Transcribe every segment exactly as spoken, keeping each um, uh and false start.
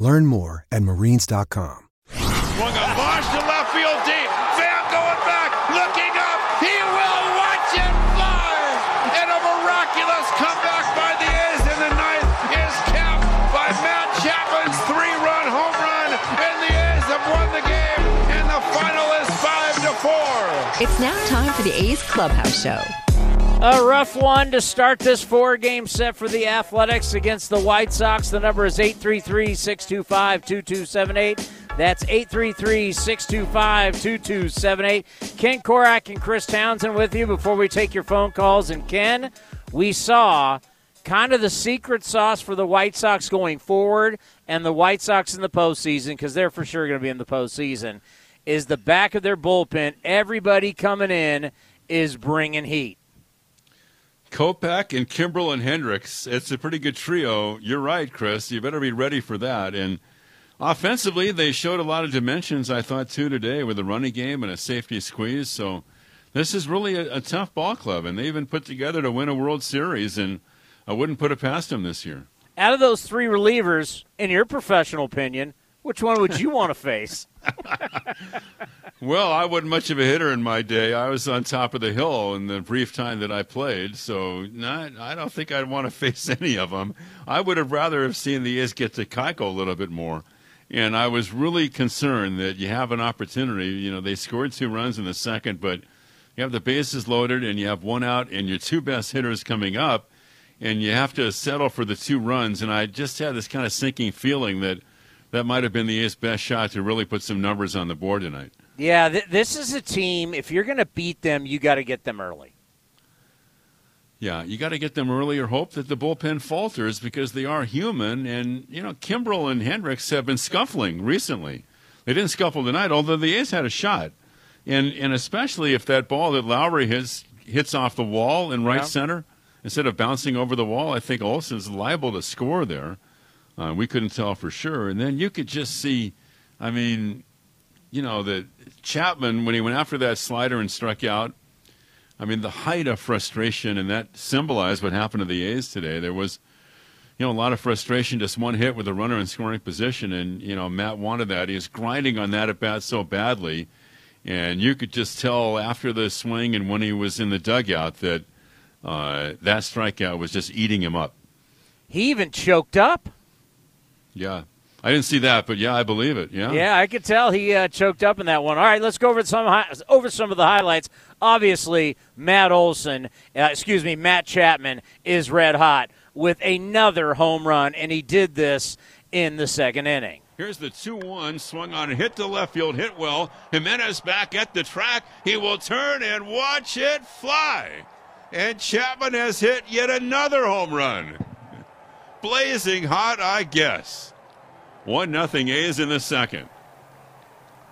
Learn more at marines dot com. Swung a launch to left field deep. Van going back, looking up. He will watch it fly. And a miraculous comeback by the A's in the ninth is capped by Matt Chapman's three-run home run. And the A's have won the game. And the final is five to four. It's now time for the A's Clubhouse Show. A rough one to start this four-game set for the Athletics against the White Sox. The number is eight three three, six two five, two two seven eight. That's eight three three, six two five, two two seven eight. Ken Korak and Chris Townsend with you before we take your phone calls. And, Ken, we saw kind of the secret sauce for the White Sox going forward and the White Sox in the postseason, because they're for sure going to be in the postseason, is the back of their bullpen. Everybody coming in is bringing heat. Kopech and Kimbrel and Hendricks, it's a pretty good trio. You're right, Chris. You better be ready for that. And offensively, they showed a lot of dimensions, I thought, too, today with a running game and a safety squeeze. So this is really a, a tough ball club, and they've been put together to win a World Series, and I wouldn't put it past them this year. Out of those three relievers, in your professional opinion, which one would you want to face? Well, I wasn't much of a hitter in my day. I was on top of the hill in the brief time that I played, so not, I don't think I'd want to face any of them. I would have rather have seen the A's get to Keiko a little bit more, and I was really concerned that you have an opportunity. You know, they scored two runs in the second, but you have the bases loaded and you have one out and your two best hitters coming up, and you have to settle for the two runs. And I just had this kind of sinking feeling that that might have been the A's best shot to really put some numbers on the board tonight. Yeah, th- this is a team, if you're going to beat them, you got to get them early. Yeah, you got to get them early or hope that the bullpen falters, because they are human. And, you know, Kimbrel and Hendricks have been scuffling recently. They didn't scuffle tonight, although the A's had a shot. And and especially if that ball that Lowry hits, hits off the wall in right yeah. center, instead of bouncing over the wall, I think Olsen's liable to score there. Uh, we couldn't tell for sure. And then you could just see, I mean, you know, that Chapman, when he went after that slider and struck out, I mean, the height of frustration, and that symbolized what happened to the A's today. There was, you know, a lot of frustration, just one hit with a runner in scoring position, and, you know, Matt wanted that. He was grinding on that at bat so badly. And you could just tell after the swing and when he was in the dugout that uh, that strikeout was just eating him up. He even choked up. Yeah, I didn't see that, but yeah, I believe it. Yeah, yeah, I could tell he uh, choked up in that one. All right, let's go over some hi- over some of the highlights. Obviously, Matt Olson, uh, excuse me, Matt Chapman is red hot with another home run, and he did this in the second inning. Here's the two one, swung on, hit to left field, hit well. Jimenez back at the track. He will turn and watch it fly, and Chapman has hit yet another home run. Blazing hot, I guess. one nothing A's in the second.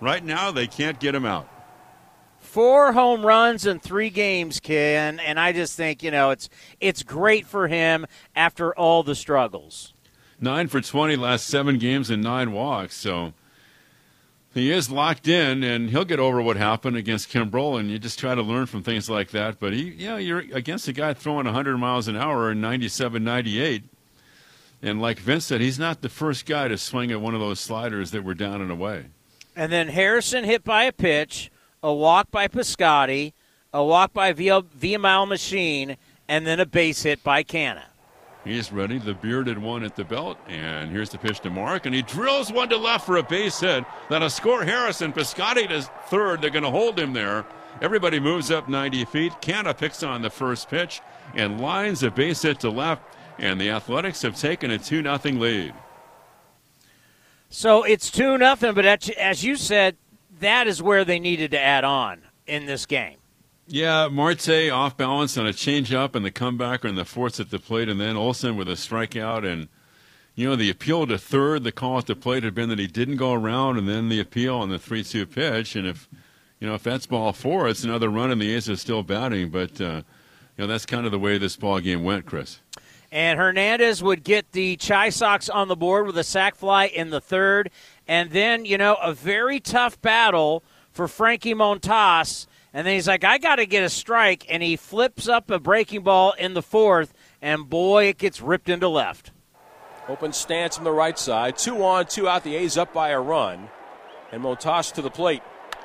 Right now, they can't get him out. Four home runs in three games, Ken, and I just think, you know, it's it's great for him after all the struggles. nine for twenty last seven games and nine walks, so he is locked in, and he'll get over what happened against Kimbrel, and you just try to learn from things like that. But, he, yeah, you're against a guy throwing one hundred miles an hour in ninety-seven ninety-eight. And like Vince said, he's not the first guy to swing at one of those sliders that were down and away. And then Harrison hit by a pitch, a walk by Piscotty, a walk by Viemal Machine, and then a base hit by Canna. He's ready, the bearded one at the belt, and here's the pitch to Mark, and he drills one to left for a base hit. That'll score Harrison. Piscotty to third. They're going to hold him there. Everybody moves up ninety feet. Canna picks on the first pitch and lines a base hit to left. And the Athletics have taken a two nothing lead. So it's two nothing, but as you said, that is where they needed to add on in this game. Yeah, Marte off balance on a changeup and the comeback and the force at the plate, and then Olsen with a strikeout. And, you know, the appeal to third, the call at the plate had been that he didn't go around, and then the appeal on the three two pitch. And if, you know, if that's ball four, it's another run, and the A's is still batting. But, uh, you know, that's kind of the way this ball game went, Chris. And Hernandez would get the Chi Sox on the board with a sac fly in the third. And then, you know, a very tough battle for Frankie Montas. And then he's like, I got to get a strike. And he flips up a breaking ball in the fourth. And, boy, it gets ripped into left. Open stance on the right side. Two on, two out. The A's up by a run. And Montas to the plate.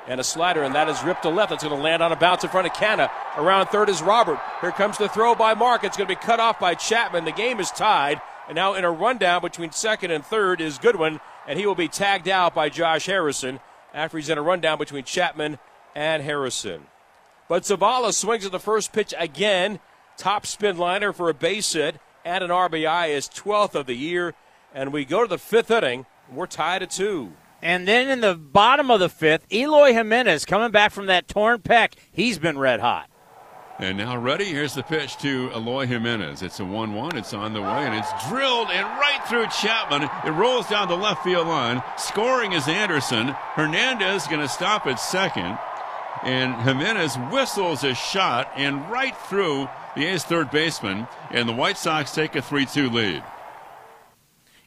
And a slider, and that is ripped to left. It's going to land on a bounce in front of Canna. Around third is Robert. Here comes the throw by Mark. It's going to be cut off by Chapman. The game is tied. And now in a rundown between second and third is Goodwin, and he will be tagged out by Josh Harrison after he's in a rundown between Chapman and Harrison. But Zavala swings at the first pitch again. Top spin liner for a base hit and an R B I, is twelfth of the year. And we go to the fifth inning. We're tied at two. And then in the bottom of the fifth, Eloy Jimenez coming back from that torn pec. He's been red hot. And now ready, here's the pitch to Eloy Jimenez. It's a one one. It's on the way, and it's drilled and right through Chapman. It rolls down the left field line. Scoring is Anderson. Hernandez going to stop at second. And Jimenez whistles a shot and right through the A's third baseman. And the White Sox take a three two lead.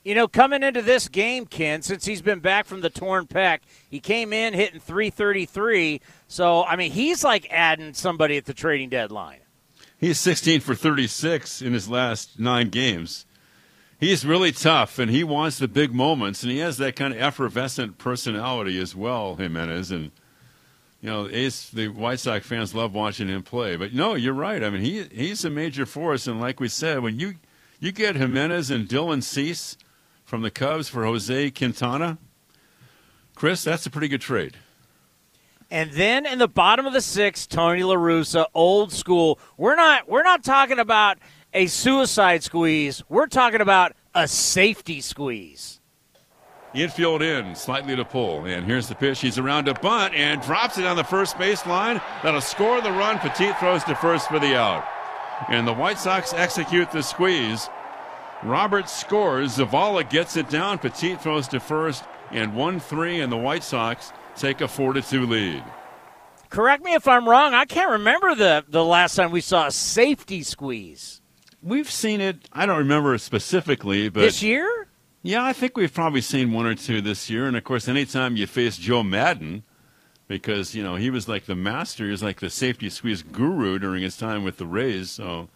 You know, coming into this game, Ken, since he's been back from the torn pec, he came in hitting three thirty-three. So, I mean, he's like adding somebody at the trading deadline. He's sixteen for thirty-six in his last nine games. He's really tough, and he wants the big moments, and he has that kind of effervescent personality as well, Jimenez. And, you know, Ace, the White Sox fans love watching him play. But, no, you're right. I mean, he he's a major force, and like we said, when you, you get Jimenez and Dylan Cease from the Cubs for Jose Quintana, Chris, that's a pretty good trade. And then in the bottom of the sixth, Tony La Russa, old school. We're not we're not talking about a suicide squeeze. We're talking about a safety squeeze. Infield in, slightly to pull. And here's the pitch. He's around to bunt and drops it on the first baseline. That'll score the run. Petit throws to first for the out. And the White Sox execute the squeeze. Roberts scores, Zavala gets it down, Petit throws to first, and one three, and the White Sox take a four to two lead. Correct me if I'm wrong, I can't remember the, the last time we saw a safety squeeze. We've seen it, I don't remember specifically, but... This year? Yeah, I think we've probably seen one or two this year, and of course, anytime you face Joe Madden, because, you know, he was like the master, he was like the safety squeeze guru during his time with the Rays, so...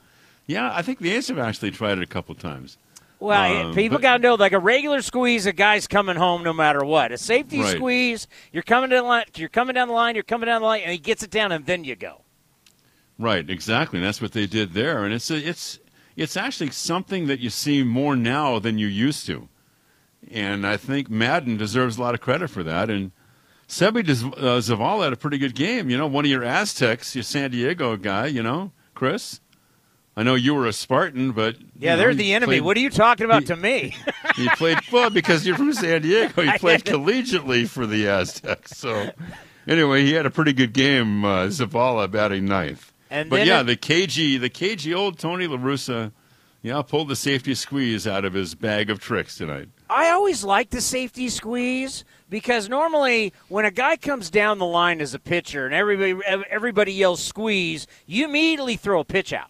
Yeah, I think the A's have actually tried it a couple times. Well, um, people got to know, like a regular squeeze, a guy's coming home no matter what. A safety right. squeeze, you're coming down the line, you're coming down the line, you're coming down the line, and he gets it down, and then you go. Right, exactly. And that's what they did there, and it's a, it's it's actually something that you see more now than you used to, and I think Madden deserves a lot of credit for that. And Seby uh, Zavala had a pretty good game. You know, one of your Aztecs, your San Diego guy. You know, Chris. I know you were a Spartan, but... Yeah, you know, they're the enemy. Played, what are you talking about he, to me? He played, well, because you're from San Diego, he played collegiately for the Aztecs. So, anyway, he had a pretty good game, uh, Zavala batting ninth. And but, yeah, it, the K G, the K G old Tony La Russa, yeah, pulled the safety squeeze out of his bag of tricks tonight. I always like the safety squeeze because normally when a guy comes down the line as a pitcher and everybody, everybody yells squeeze, you immediately throw a pitch out.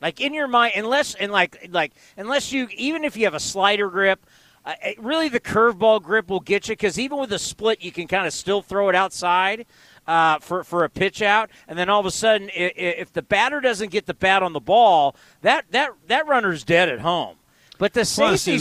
Like in your mind, unless and like like unless you even if you have a slider grip, uh, really the curveball grip will get you because even with a split, you can kind of still throw it outside uh, for for a pitch out, and then all of a sudden, if, if the batter doesn't get the bat on the ball, that that that runner's dead at home. But the safety,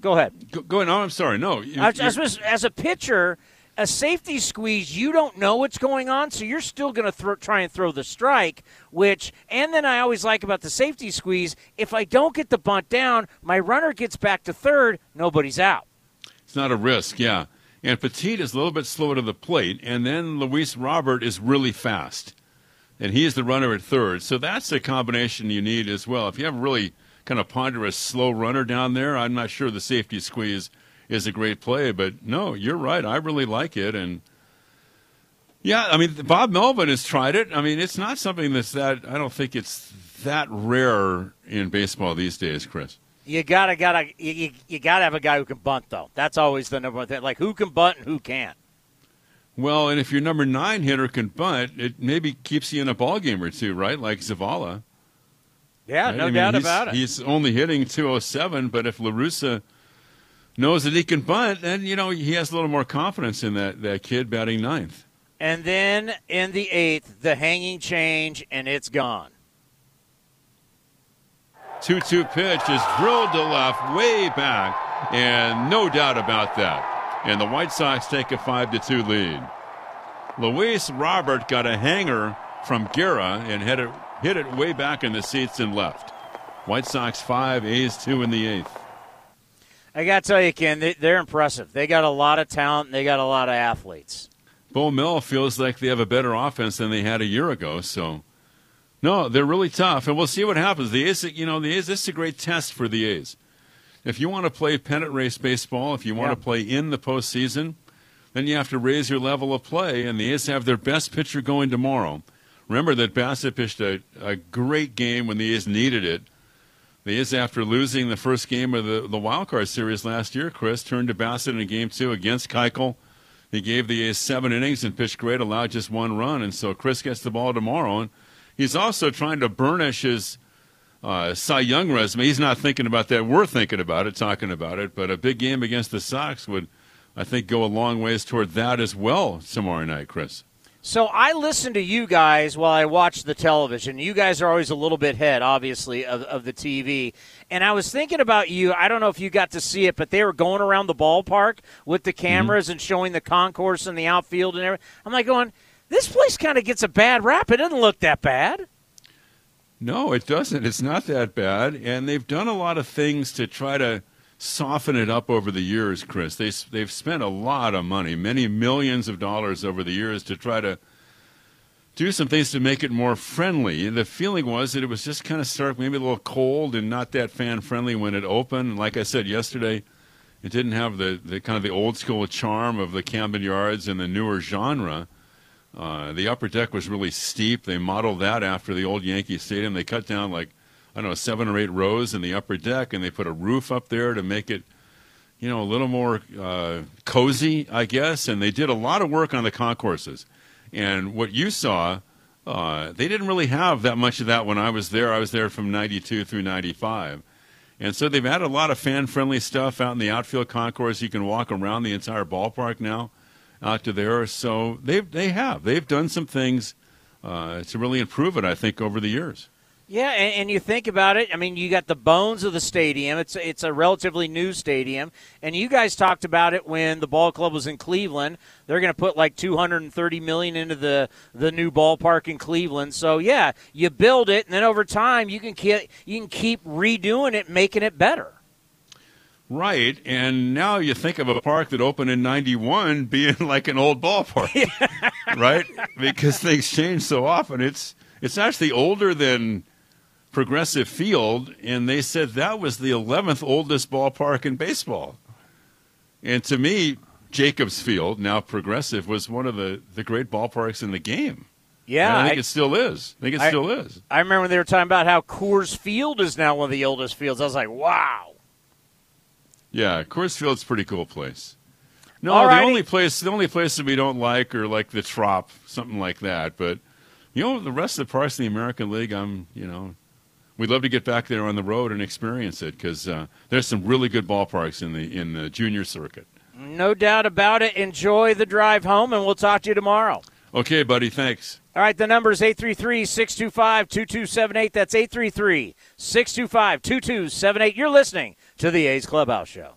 go ahead. Go, go ahead. No, I'm sorry. No, you, I, I was, as a pitcher, a safety squeeze, you don't know what's going on, so you're still going to try and throw the strike, which, and then I always like about the safety squeeze, if I don't get the bunt down, my runner gets back to third, nobody's out. It's not a risk, yeah. And Petit is a little bit slow to the plate, and then Luis Robert is really fast, and he is the runner at third. So that's the combination you need as well. If you have a really kind of ponderous slow runner down there, I'm not sure the safety squeeze is a great play, but no, you're right. I really like it, and yeah, I mean, Bob Melvin has tried it. I mean, it's not something that's that. I don't think it's that rare in baseball these days, Chris. You gotta gotta you, you, you gotta have a guy who can bunt though. That's always the number one thing. Like who can bunt and who can't. Well, and if your number nine hitter can bunt, it maybe keeps you in a ball game or two, right? Like Zavala. Yeah, right? no I mean, doubt about it. He's only hitting two oh seven, but if La Russa knows that he can bunt, then you know he has a little more confidence in that that kid batting ninth. And then in the eighth, the hanging change, and it's gone. two two pitch is drilled to left, way back, and no doubt about that. And the White Sox take a five to two lead. Luis Robert got a hanger from Guerra and hit it, hit it way back in the seats and left. White Sox five, A's two in the eighth. I got to tell you, Ken, they, they're impressive. They got a lot of talent, and they got a lot of athletes. Bo Mel feels like they have a better offense than they had a year ago, so... No, they're really tough, and we'll see what happens. The A's, you know, the A's, this is a great test for the A's. If you want to play pennant race baseball, if you want yeah. to play in the postseason, then you have to raise your level of play, and the A's have their best pitcher going tomorrow. Remember that Bassett pitched a, a great game when the A's needed it. The A's, after losing the first game of the, the Wild Card Series last year, Chris, turned to Bassett in game two against Keuchel. He gave the A's seven innings and pitched great, allowed just one run, and so Chris gets the ball tomorrow, and he's also trying to burnish his uh, Cy Young resume. He's not thinking about that. We're thinking about it, talking about it. But a big game against the Sox would, I think, go a long ways toward that as well tomorrow night, Chris. So I listen to you guys while I watch the television. You guys are always a little bit ahead, obviously, of, of the T V. And I was thinking about you. I don't know if you got to see it, but they were going around the ballpark with the cameras mm-hmm. and showing the concourse and the outfield and everything. I'm like going... This place kind of gets a bad rap. It doesn't look that bad. No, it doesn't. It's not that bad. And they've done a lot of things to try to soften it up over the years, Chris. They, they've spent a lot of money, many millions of dollars over the years to try to do some things to make it more friendly. And the feeling was that it was just kind of stark, maybe a little cold and not that fan-friendly when it opened. Like I said yesterday, it didn't have the, the kind of the old-school charm of the Camden Yards and the newer genre. Uh, the upper deck was really steep. They modeled that after the old Yankee Stadium. They cut down like, I don't know, seven or eight rows in the upper deck, and they put a roof up there to make it, you know, a little more uh, cozy, I guess. And they did a lot of work on the concourses. And what you saw, uh, they didn't really have that much of that when I was there. I was there from ninety-two through ninety-five. And so they've had a lot of fan-friendly stuff out in the outfield concourse. You can walk around the entire ballpark now. Out to there, so they they have they've done some things uh, to really improve it. I think over the years. Yeah, and, and you think about it. I mean, you got the bones of the stadium. It's it's a relatively new stadium, and you guys talked about it when the ball club was in Cleveland. They're going to put like two hundred thirty million dollars into the the new ballpark in Cleveland. So yeah, you build it, and then over time you can keep, you can keep redoing it, making it better. Right, and now you think of a park that opened in ninety-one being like an old ballpark, yeah. right? Because things change so often. It's it's actually older than Progressive Field, and they said that was the eleventh oldest ballpark in baseball. And to me, Jacobs Field, now Progressive, was one of the, the great ballparks in the game. Yeah, and I think I, it still is. I think it I, still is. I remember when they were talking about how Coors Field is now one of the oldest fields. I was like, wow. Yeah, Coors Field's a pretty cool place. No, Alrighty. the only place the only place that we don't like are like the Trop, something like that. But you know, the rest of the parks in the American League, I'm you know, we'd love to get back there on the road and experience it because uh, there's some really good ballparks in the in the junior circuit. No doubt about it. Enjoy the drive home, and we'll talk to you tomorrow. Okay, buddy. Thanks. All right, the number is eight three three, six two five, two two seven eight. That's eight three three, six two five, two two seven eight. You're listening to the A's Clubhouse Show.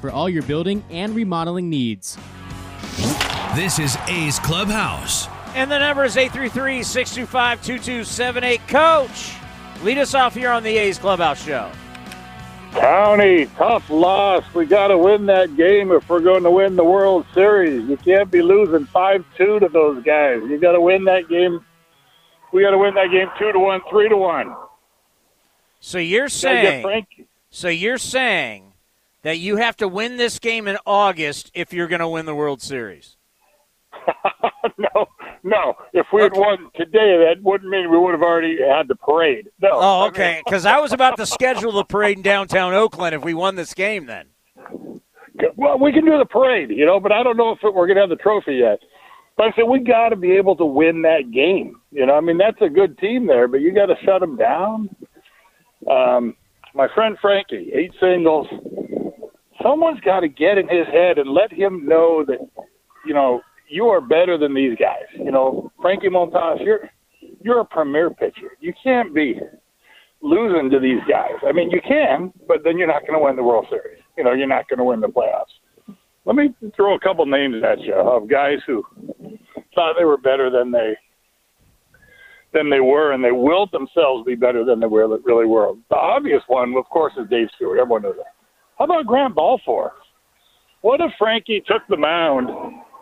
for all your building and remodeling needs. This is A's Clubhouse. And the number is eight three three, six two five, two two seven eight. Coach, lead us off here on the A's Clubhouse show. County, tough loss. We got to win that game if we're going to win the World Series. You can't be losing five two to those guys. You got to win that game. We got to win that game two to one, three to one. So you're saying, so you're saying that you have to win this game in August if you're going to win the World Series? no, no. If we had okay. won today, that wouldn't mean we would have already had the parade. No. Oh, okay, because I was about to schedule the parade in downtown Oakland if we won this game then. Well, we can do the parade, you know, but I don't know if it, we're going to have the trophy yet. But I said we got to be able to win that game. You know, I mean, that's a good team there, but you got to shut them down. Um, my friend Frankie, eight singles. Someone's got to get in his head and let him know that, you know, you are better than these guys. You know, Frankie Montas, you're you're a premier pitcher. You can't be losing to these guys. I mean, you can, but then you're not going to win the World Series. You know, you're not going to win the playoffs. Let me throw a couple names at you of guys who thought they were better than they than they were, and they willed themselves to be better than they really were. The obvious one, of course, is Dave Stewart. Everyone knows that. How about Grant Balfour? What if Frankie took the mound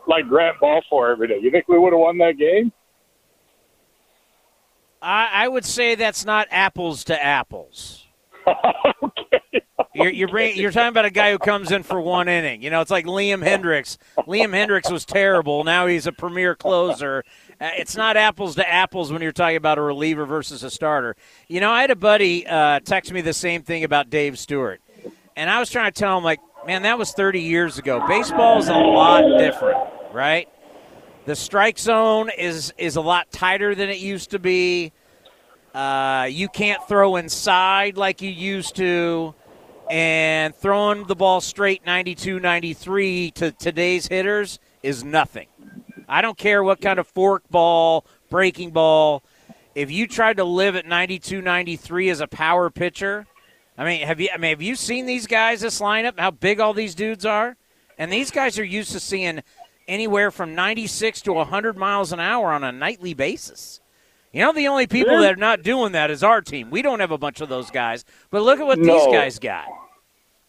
like Grant Balfour every day? You think we would have won that game? I, I would say that's not apples to apples. okay. okay. You're, you're, bring, you're talking about a guy who comes in for one inning. You know, it's like Liam Hendricks. Liam Hendricks was terrible. Now he's a premier closer. Uh, it's not apples to apples when you're talking about a reliever versus a starter. You know, I had a buddy uh, text me the same thing about Dave Stewart. And I was trying to tell him, like, man, that was thirty years ago. Baseball is a lot different, right? The strike zone is is a lot tighter than it used to be. Uh, you can't throw inside like you used to. And throwing the ball straight ninety-two, ninety-three to today's hitters is nothing. I don't care what kind of fork ball, breaking ball. If you tried to live at ninety-two, ninety-three as a power pitcher, I mean, have you? I mean, have you seen these guys? This lineup, how big all these dudes are, and these guys are used to seeing anywhere from ninety-six to one hundred miles an hour on a nightly basis. You know, the only people yeah. that are not doing that is our team. We don't have a bunch of those guys, but look at what no. these guys got,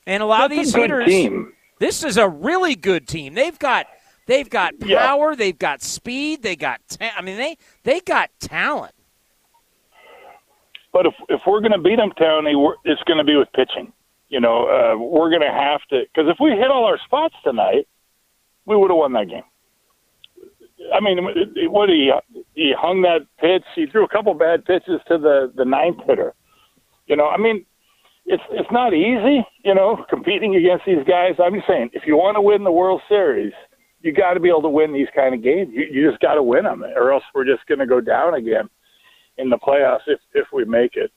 and a lot That's of these hitters. Team. This is a really good team. They've got, they've got power. Yeah. They've got speed. They got. Ta- I mean, they they got talent. But if if we're going to beat them, Tony, we're, it's going to be with pitching. You know, uh, we're going to have to – because if we hit all our spots tonight, we would have won that game. I mean, what he he hung that pitch. He threw a couple bad pitches to the, the ninth hitter. You know, I mean, it's it's not easy, you know, competing against these guys. I'm just saying, if you want to win the World Series, you got to be able to win these kind of games. You, you just got to win them, or else we're just going to go down again in the playoffs if, if we make it.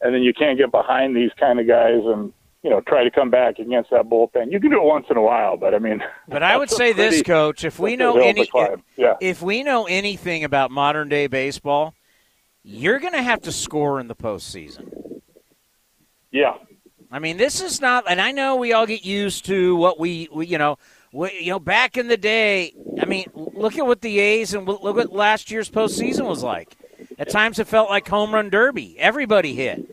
And then you can't get behind these kind of guys and, you know, try to come back against that bullpen. You can do it once in a while, but I mean, but I would say pretty, this, Coach, if we know any if, yeah. if we know anything about modern day baseball, you're going to have to score in the postseason. Yeah. I mean, this is not, and I know we all get used to what we, we you know, we, you know, back in the day, I mean, look at what the A's and look what last year's postseason was like. At times it felt like home run derby. Everybody hit.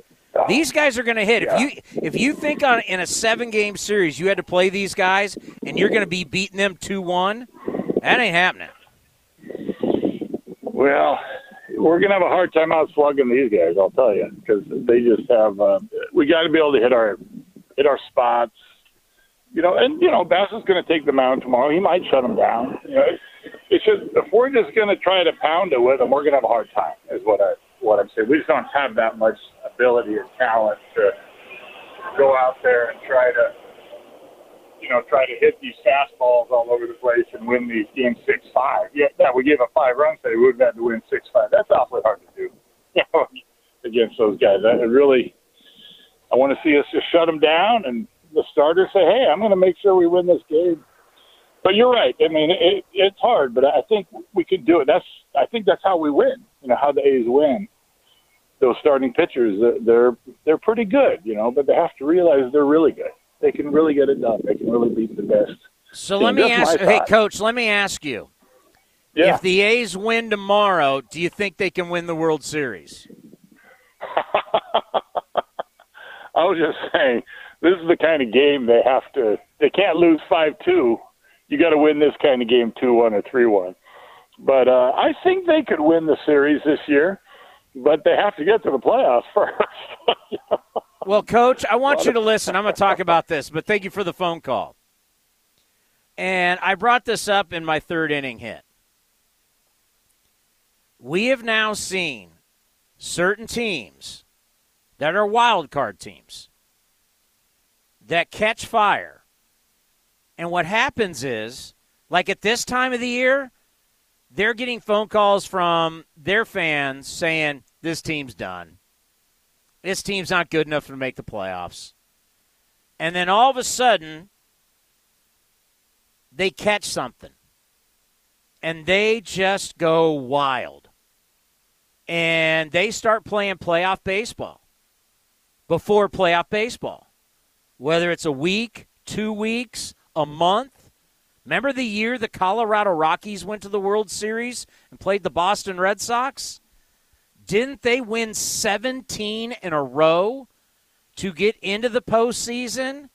These guys are going to hit. Yeah. If you if you think on in a seven-game series you had to play these guys and you're going to be beating them two one, that ain't happening. Well, we're going to have a hard time out slugging these guys, I'll tell you, because they just have uh, – we got to be able to hit our hit our spots. You know, and, you know, Bass is going to take the mound tomorrow. He might shut them down. You know, it's just, if we're just going to try to pound it with them, we're going to have a hard time is what, I, what I'm saying. We just don't have that much ability or talent to go out there and try to you know, try to hit these fastballs all over the place and win these games six five. Yeah, we gave up five runs today. We would have had to win six five. That's awfully hard to do, you know, against those guys. I really, I want to see us just shut them down and the starters say, hey, I'm going to make sure we win this game. But you're right. I mean, it, it's hard, but I think we could do it. That's, I think that's how we win, you know, how the A's win. Those starting pitchers, they're they're pretty good, you know, but they have to realize they're really good. They can really get it done. They can really beat the best. So let me ask, hey, Coach, let me ask you. Yeah. If the A's win tomorrow, do you think they can win the World Series? I was just saying, this is the kind of game they have to – they can't lose five two. You got to win this kind of game two one or three one. But uh, I think they could win the series this year, but they have to get to the playoffs first. You know? Well, Coach, I want you to listen. I'm going to talk about this, but thank you for the phone call. And I brought this up in my third inning hit. We have now seen certain teams that are wild card teams that catch fire. And what happens is, like at this time of the year, they're getting phone calls from their fans saying, this team's done. This team's not good enough to make the playoffs. And then all of a sudden, they catch something. And they just go wild. And they start playing playoff baseball before playoff baseball, whether it's a week, two weeks, a month. Remember the year the Colorado Rockies went to the World Series and played the Boston Red Sox? Didn't they win seventeen in a row to get into the postseason?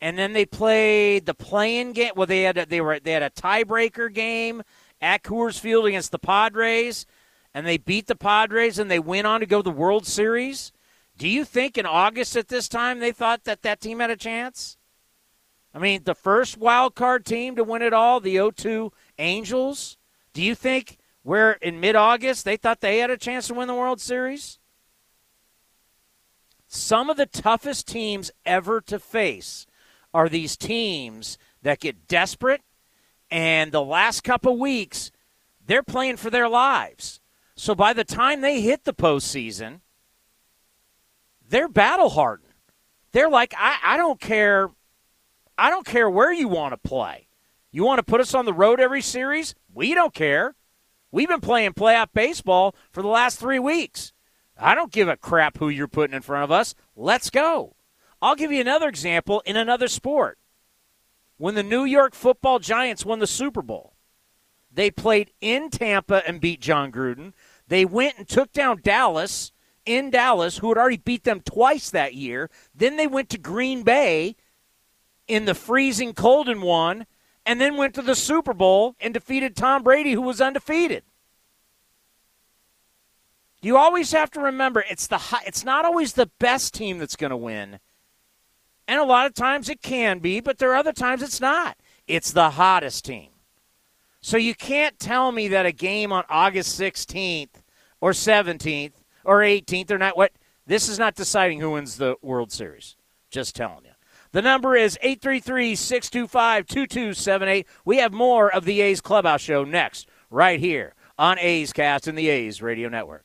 And then they played the play-in game. Well, they had a, they were they had a tiebreaker game at Coors Field against the Padres, and they beat the Padres, and they went on to go to the World Series. Do you think in August at this time they thought that that team had a chance? I mean, the first wild card team to win it all, the oh two Angels. Do you think where in mid-August they thought they had a chance to win the World Series? Some of the toughest teams ever to face are these teams that get desperate, and the last couple weeks they're playing for their lives. So by the time they hit the postseason, they're battle-hardened. They're like, I, I don't care I don't care where you want to play. You want to put us on the road every series? We don't care. We've been playing playoff baseball for the last three weeks. I don't give a crap who you're putting in front of us. Let's go. I'll give you another example in another sport. When the New York Football Giants won the Super Bowl, they played in Tampa and beat John Gruden. They went and took down Dallas in Dallas, who had already beat them twice that year. Then they went to Green Bay in the freezing cold and won, and then went to the Super Bowl and defeated Tom Brady, who was undefeated. You always have to remember, it's the it's not always the best team that's going to win. And a lot of times it can be, but there are other times it's not. It's the hottest team. So you can't tell me that a game on August sixteenth or seventeenth or eighteenth or not, what, this is not deciding who wins the World Series. Just telling you. The number is eight three three, six two five, two two seven eight. We have more of the A's Clubhouse Show next, right here on A's Cast and the A's Radio Network.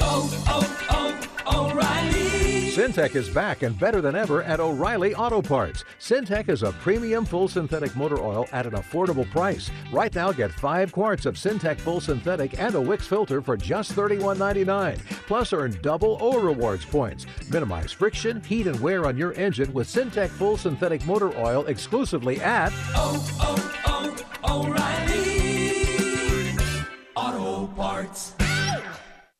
Oh, oh, oh, O'Reilly! Syntech is back and better than ever at O'Reilly Auto Parts. Syntech is a premium full synthetic motor oil at an affordable price. Right now, get five quarts of Syntech full synthetic and a Wix filter for just thirty-one ninety-nine. Plus, earn double O rewards points. Minimize friction, heat, and wear on your engine with Syntech full synthetic motor oil exclusively at Oh, oh, oh, O'Reilly Auto Parts.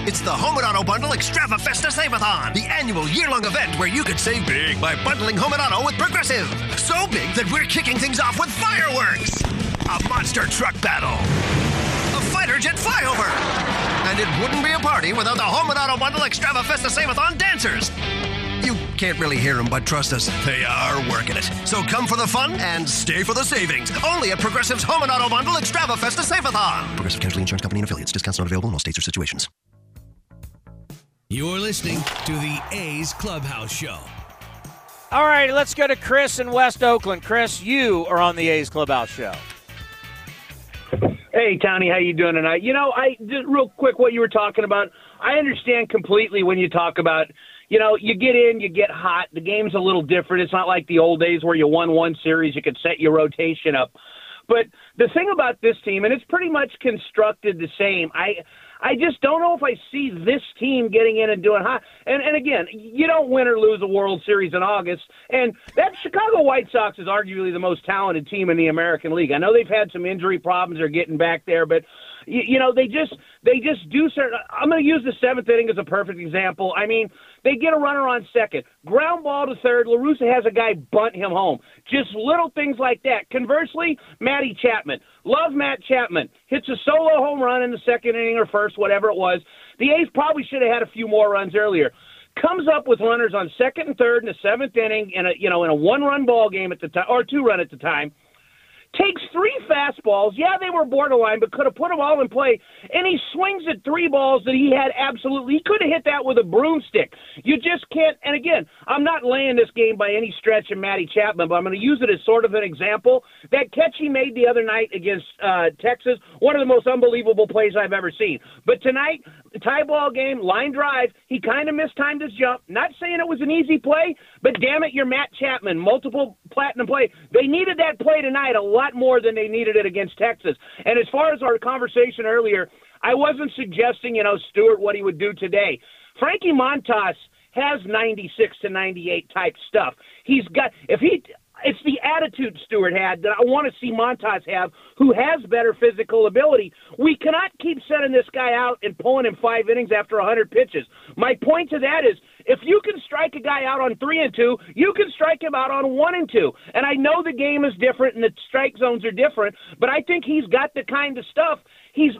It's the Home and Auto Bundle Extravafesta Save-A-Thon, the annual year-long event where you could save big by bundling Home and Auto with Progressive. So big that we're kicking things off with fireworks, a monster truck battle, a fighter jet flyover, and it wouldn't be a party without the Home and Auto Bundle Extravafesta Save-A-Thon dancers. You can't really hear them, but trust us, they are working it. So come for the fun and stay for the savings, only at Progressive's Home and Auto Bundle Extravafesta Save-A-Thon. Progressive Casualty Insurance Company and affiliates. Discounts not available in all states or situations. You're listening to the A's Clubhouse Show. All right, let's go to Chris in West Oakland. Chris, you are on the A's Clubhouse Show. Hey, Tony, how you doing tonight? You know, I just real quick what you were talking about. I understand completely when you talk about, you know, you get in, you get hot. The game's a little different. It's not like the old days where you won one series, you could set your rotation up. But the thing about this team, and it's pretty much constructed the same, I I just don't know if I see this team getting in and doing hot. And, and again, you don't win or lose a World Series in August. And that Chicago White Sox is arguably the most talented team in the American League. I know they've had some injury problems. They're getting back there. But, you, you know, they just they just do certain – I'm going to use the seventh inning as a perfect example. I mean, they get a runner on second. Ground ball to third. La Russa has a guy bunt him home. Just little things like that. Conversely, Matty Chapman. Love Matt Chapman. Hits a solo home run in the second inning or first, whatever it was. The A's probably should have had a few more runs earlier. Comes up with runners on second and third in the seventh inning in a, you know, in a one-run ball game at the time, or two-run at the time. Takes three fastballs. Yeah, they were borderline, but could have put them all in play. And he swings at three balls that he had absolutely. He could have hit that with a broomstick. You just can't. And again, I'm not laying this game by any stretch in Matty Chapman, but I'm going to use it as sort of an example. That catch he made the other night against uh, Texas, one of the most unbelievable plays I've ever seen. But tonight, tie ball game, line drive, he kind of mistimed his jump. Not saying it was an easy play, but damn it, you're Matt Chapman. Multiple platinum play. They needed that play tonight a lot. lot more than they needed it against Texas. And as far as our conversation earlier, I wasn't suggesting, you know, Stewart, what he would do today. Frankie Montas has ninety-six to ninety-eight type stuff. He's got, if he, it's the attitude Stewart had that I want to see Montas have, who has better physical ability. We cannot keep sending this guy out and pulling him five innings after one hundred pitches. My point to that is, if you can strike a guy out on three and two, you can strike him out on one and two. And I know the game is different and the strike zones are different, but I think he's got the kind of stuff. He's,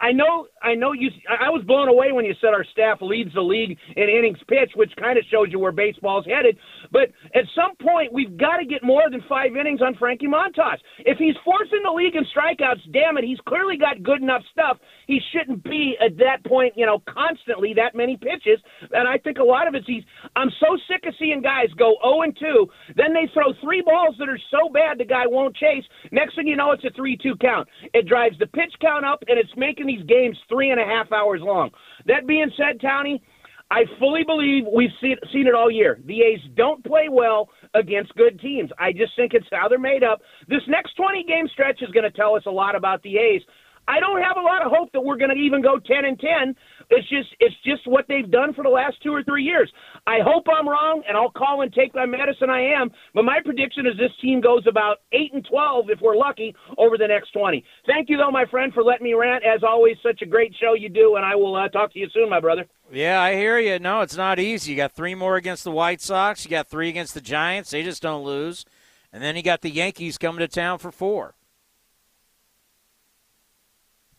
I know, I know you, I was blown away when you said our staff leads the league in innings pitched, which kind of shows you where baseball's headed. But at some point, we've got to get more than five innings on Frankie Montas. If he's forcing the league in strikeouts, damn it, he's clearly got good enough stuff. He shouldn't be at that point, you know, constantly that many pitches. And I think a lot of He's, I'm so sick of seeing guys go oh and two, then they throw three balls that are so bad the guy won't chase. Next thing you know, it's a three two count. It drives the pitch count up, and it's making these games three and a half hours long. That being said, Townie, I fully believe we've seen, seen it all year. The A's don't play well against good teams. I just think it's how they're made up. This next twenty-game stretch is going to tell us a lot about the A's. I don't have a lot of hope that we're going to even go ten and ten. It's just it's just what they've done for the last two or three years. I hope I'm wrong, and I'll call and take my medicine I am, but my prediction is this team goes about eight and twelve, if we're lucky, over the next twenty. Thank you, though, my friend, for letting me rant. As always, such a great show you do, and I will uh, talk to you soon, my brother. Yeah, I hear you. No, it's not easy. You got three more against the White Sox. You got three against the Giants. They just don't lose. And then you got the Yankees coming to town for four.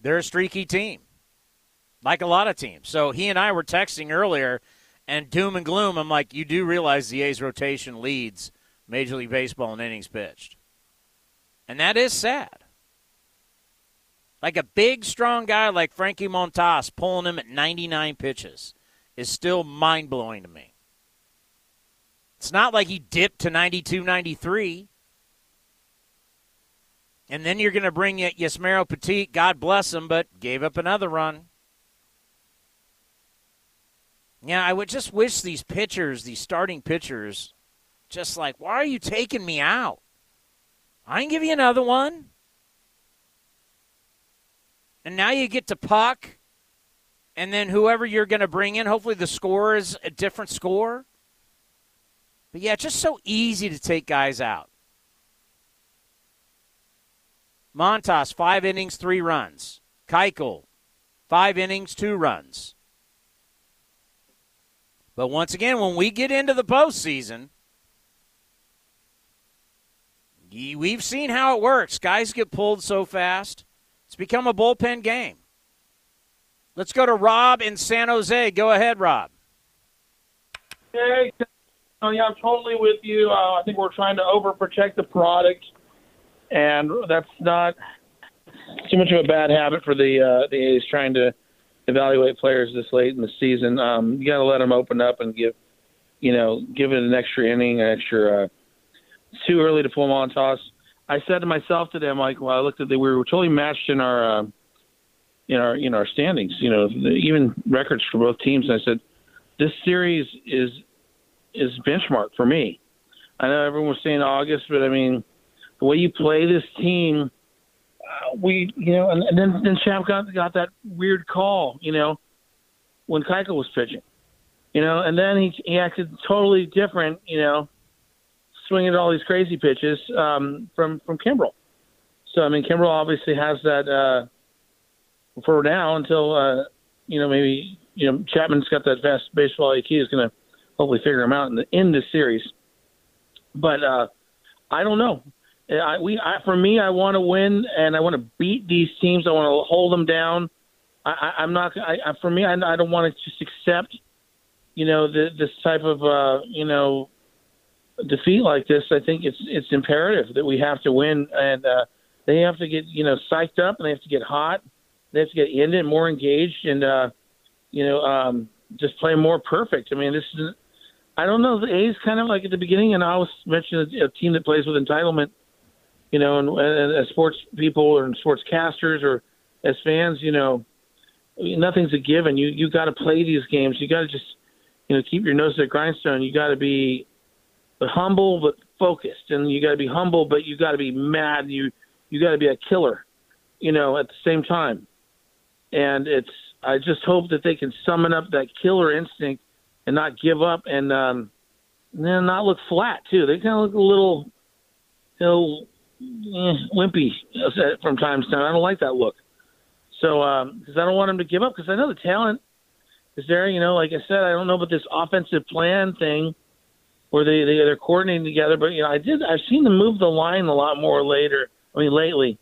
They're a streaky team, like a lot of teams. So he and I were texting earlier, and doom and gloom, I'm like, you do realize the A's rotation leads Major League Baseball in innings pitched. And that is sad. Like a big, strong guy like Frankie Montas pulling him at ninety-nine pitches is still mind-blowing to me. It's not like he dipped to ninety-two, ninety-three. And then you're going to bring Yasmero Petit, God bless him, but gave up another run. Yeah, I would just wish these pitchers, these starting pitchers, just like, why are you taking me out? I can give you another one. And now you get to puck, and then whoever you're going to bring in, hopefully the score is a different score. But, yeah, just so easy to take guys out. Montas, five innings, three runs. Keuchel, five innings, two runs. But once again, when we get into the postseason, we've seen how it works. Guys get pulled so fast. It's become a bullpen game. Let's go to Rob in San Jose. Go ahead, Rob. Hey, oh, yeah, I'm totally with you. Uh, I think we're trying to overprotect the product, and that's not too much of a bad habit for the uh, the A's trying to evaluate players this late in the season. Um, you got to let them open up and give, you know, give it an extra inning, an extra. Uh, too early to pull Montas. I said to myself today, I'm like, well, I looked at the we were totally matched in our uh, in our in our standings, you know, the, even records for both teams. And I said, this series is is benchmark for me. I know everyone was saying August, but I mean, the way you play this team. Uh, we, you know, and, and then, then Champ got, got that weird call, you know, when Keuchel was pitching, you know, and then he, he acted totally different, you know, swinging at all these crazy pitches um, from, from Kimbrel. So, I mean, Kimbrel obviously has that uh, for now until, uh, you know, maybe, you know, Chapman's got that fast baseball I Q. Is going to hopefully figure him out in the end of the series. But uh, I don't know. I, we, I, for me, I want to win, and I want to beat these teams. I want to hold them down. I, I, I'm not. I, I, for me, I, I don't want to just accept, you know, the, this type of, uh, you know, defeat like this. I think it's it's imperative that we have to win, and uh, they have to get, you know, psyched up, and they have to get hot. They have to get in and more engaged, and uh, you know, um, just play more perfect. I mean, this is. I don't know. The A's kind of like at the beginning, and I always mention a, a team that plays with entitlement. You know, and, and as sports people or sportscasters or as fans, you know, nothing's a given. You you got to play these games. You got to just, you know, keep your nose to the grindstone. You got to be humble but focused, and you got to be humble, but you got to be mad. You you got to be a killer, you know, at the same time. And it's I just hope that they can summon up that killer instinct and not give up, and um, and then not look flat too. They kind of look a little, you know. Wimpy from time to time. I don't like that look. So, because um, I don't want them to give up, because I know the talent is there. You know, like I said, I don't know about this offensive plan thing where they, they, they're coordinating together. But, you know, I did, I've seen them move the line a lot more later, I mean, lately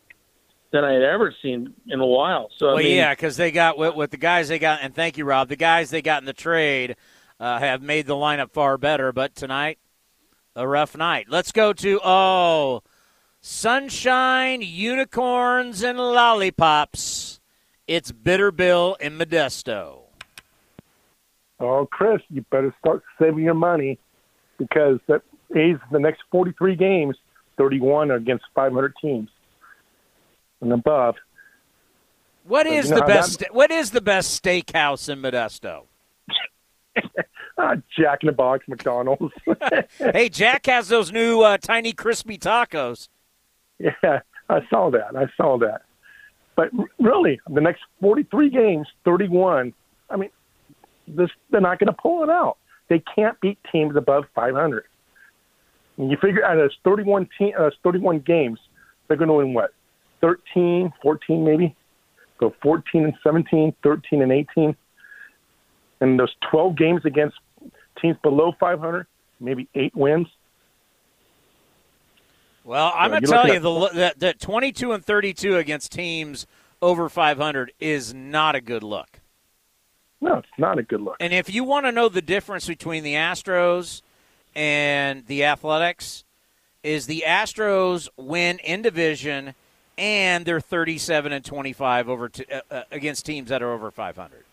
than I had ever seen in a while. So, well, I mean, yeah, because they got with, with the guys they got, and thank you, Rob, the guys they got in the trade uh, have made the lineup far better. But tonight, a rough night. Let's go to, oh, Sunshine, Unicorns, and Lollipops. It's Bitter Bill in Modesto. Oh, Chris, you better start saving your money, because that A's the next forty-three games, thirty-one are against five hundred teams and above. What is so, you know, the best? That... What is the best steakhouse in Modesto? Uh, Jack in the Box, McDonald's. Hey, Jack has those new uh, tiny crispy tacos. Yeah, I saw that. I saw that. But really, the next forty-three games, thirty-one, I mean, this, they're not going to pull it out. They can't beat teams above five hundred. And you figure out as thirty-one, te- uh, thirty-one games, they're going to win what? thirteen, fourteen maybe? So fourteen and seventeen, thirteen and eighteen. And those twelve games against teams below five hundred, maybe eight wins. Well, I'm going to tell you the, that, that twenty-two and thirty-two against teams over five hundred is not a good look. No, it's not a good look. And if you want to know the difference between the Astros and the Athletics, is the Astros win in division and they're thirty-seven and twenty-five over to, uh, against teams that are over five hundred.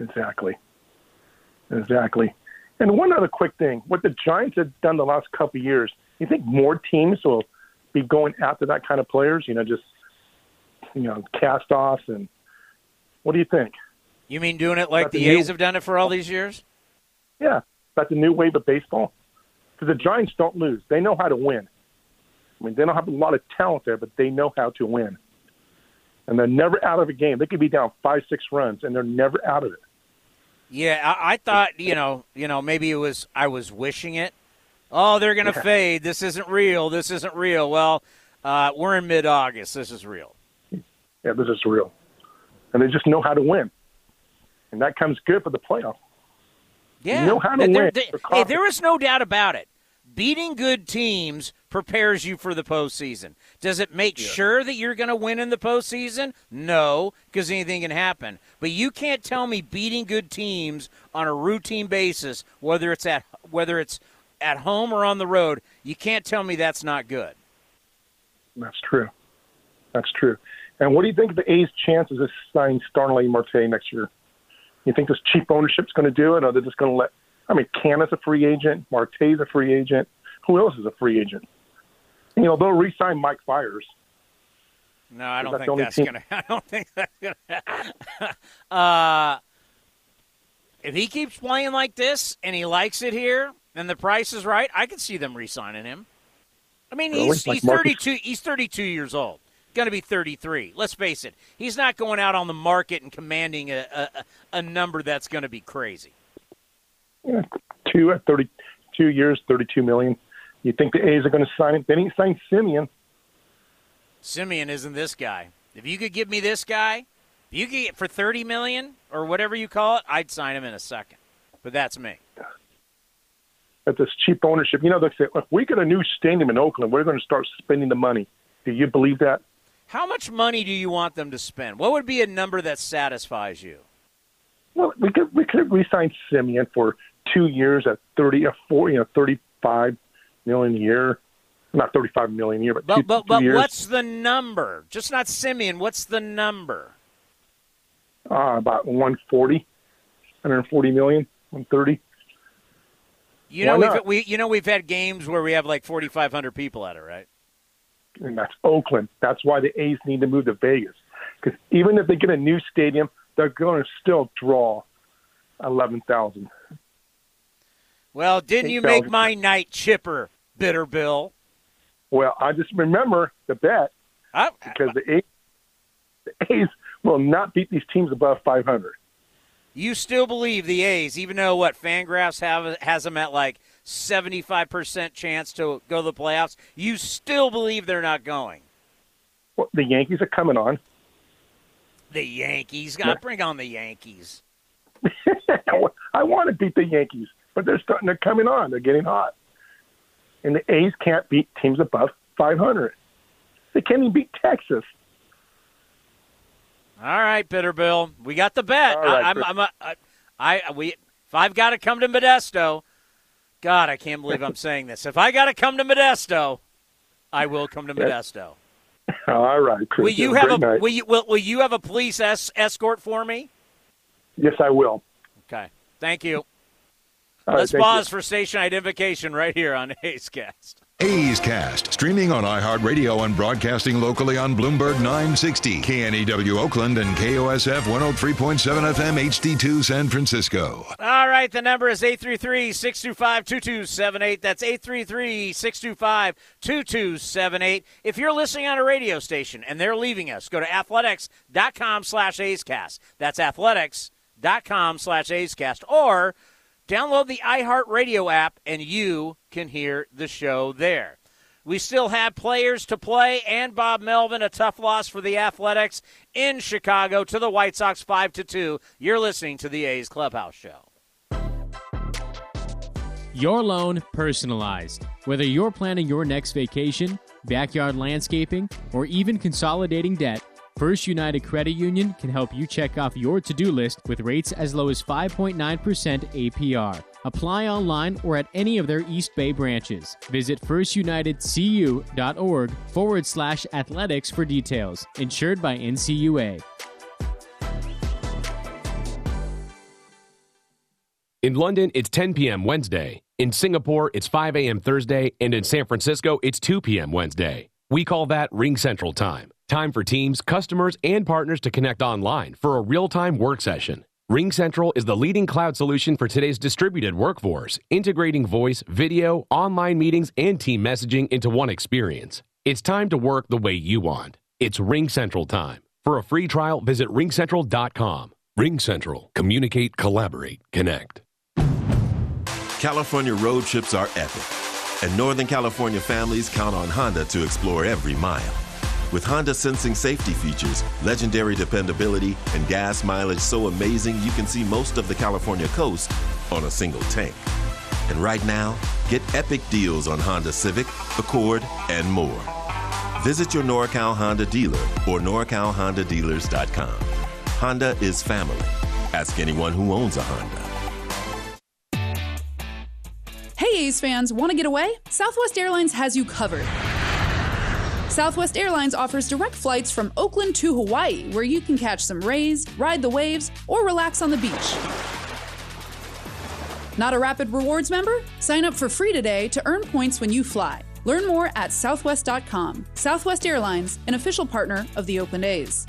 Exactly. Exactly. And one other quick thing. What the Giants have done the last couple of years, you think more teams will be going after that kind of players, you know, just, you know, cast-offs? And what do you think? You mean doing it like the A's have done it for all these years? Yeah. That's a new wave of baseball. Because the Giants don't lose. They know how to win. I mean, they don't have a lot of talent there, but they know how to win. And they're never out of a game. They could be down five, six runs, and they're never out of it. Yeah, I, I thought, you know, you know, maybe it was I was wishing it. Oh, they're going to yeah. fade. This isn't real. This isn't real. Well, uh, we're in mid-August. This is real. Yeah, this is real. And they just know how to win. And that comes good for the playoffs. Yeah, you know how to win. They, hey, there is no doubt about it. Beating good teams prepares you for the postseason. Does it make yeah. sure that you're going to win in the postseason? No, because anything can happen. But you can't tell me beating good teams on a routine basis, whether it's at whether it's at home or on the road, you can't tell me that's not good. That's true. That's true. And what do you think of the A's chances of signing Starling Marte next year? You think this cheap ownership's going to do it, or they're just going to let – I mean, Canna's a free agent. Marte's a free agent. Who else is a free agent? You know, they'll re-sign Mike Fiers. No, I don't, think that's gonna, I don't think that's going to – I don't think that's going to – If he keeps playing like this and he likes it here and the price is right, I could see them re-signing him. I mean, really? he's, like he's, thirty-two, he's thirty-two years old. Going to be thirty-three. Let's face it, he's not going out on the market and commanding a a, a number that's going to be crazy. Yeah, two at thirty-two years, thirty-two million. You think the A's are going to sign him? They didn't sign Simeon. Simeon isn't this guy. If you could give me this guy, if you could get it for thirty million or whatever you call it, I'd sign him in a second. But that's me. That's this cheap ownership. You know, they say, look, we got a new stadium in Oakland. We're going to start spending the money. Do you believe that? How much money do you want them to spend? What would be a number that satisfies you? Well, we could we could re-sign Simeon for two years at thirty, four, you know, thirty-five million a year, not thirty-five million a year, but but two, but, two but years. What's the number? Just not Simeon. What's the number? Uh, about one forty, one hundred forty million, one thirty. You Why know not? we've we you know we've had games where we have like forty-five hundred people at it, right? And that's Oakland. That's why the A's need to move to Vegas. Because even if they get a new stadium, they're going to still draw eleven thousand. Well, didn't you make my night chipper, Bitter Bill? Well, I just remember the bet. I, because I, the, A's, the A's will not beat these teams above five hundred. You still believe the A's, even though, what, Fangraphs have, has them at like – seventy-five percent chance to go to the playoffs. You still believe they're not going. Well, the Yankees are coming on. The Yankees. God, yeah. Bring on the Yankees. I want to beat the Yankees, but they're starting. They're coming on. They're getting hot. And the A's can't beat teams above five hundred. They can't even beat Texas. All right, Bitter Bill. We got the bet. Right, I, I'm, I'm a, I, I, we, if I've got to come to Modesto, God, I can't believe I'm saying this. If I got to come to Modesto, I will come to Modesto. All right, Chris. Will you have a night. will you will, will you have a police es- escort for me? Yes, I will. Okay, thank you. All Let's right, thank pause you. for station identification right here on A's Cast. A's Cast, streaming on iHeartRadio and broadcasting locally on Bloomberg nine sixty, K N E W Oakland, and K O S F one oh three point seven F M H D two San Francisco. All right, the number is eight three three, six two five, two two seven eight. That's eight three three, six two five, two two seven eight. If you're listening on a radio station and they're leaving us, go to athletics.com slash A's Cast. That's athletics.com slash A's Cast. Or download the iHeartRadio app, and you can hear the show there. We still have players to play, and Bob Melvin, a tough loss for the Athletics in Chicago to the White Sox five to two. You're listening to the A's Clubhouse Show. Your loan personalized. Whether you're planning your next vacation, backyard landscaping, or even consolidating debt, First United Credit Union can help you check off your to-do list with rates as low as five point nine percent A P R. Apply online or at any of their East Bay branches. Visit first united c u dot org forward slash athletics for details. Insured by N C U A. In London, it's ten p.m. Wednesday. In Singapore, it's five a.m. Thursday. And in San Francisco, it's two p.m. Wednesday. We call that Ring Central Time. Time for teams, customers, and partners to connect online for a real-time work session. RingCentral is the leading cloud solution for today's distributed workforce, integrating voice, video, online meetings, and team messaging into one experience. It's time to work the way you want. It's RingCentral time. For a free trial, visit ring central dot com. RingCentral. Communicate, collaborate, connect. California road trips are epic, and Northern California families count on Honda to explore every mile. With Honda Sensing safety features, legendary dependability, and gas mileage so amazing you can see most of the California coast on a single tank. And right now, get epic deals on Honda Civic, Accord, and more. Visit your NorCal Honda dealer or norcal honda dealers dot com. Honda is family. Ask anyone who owns a Honda. Hey A's fans, want to get away? Southwest Airlines has you covered. Southwest Airlines offers direct flights from Oakland to Hawaii, where you can catch some rays, ride the waves, or relax on the beach. Not a Rapid Rewards member? Sign up for free today to earn points when you fly. Learn more at southwest dot com. Southwest Airlines, an official partner of the Oakland A's.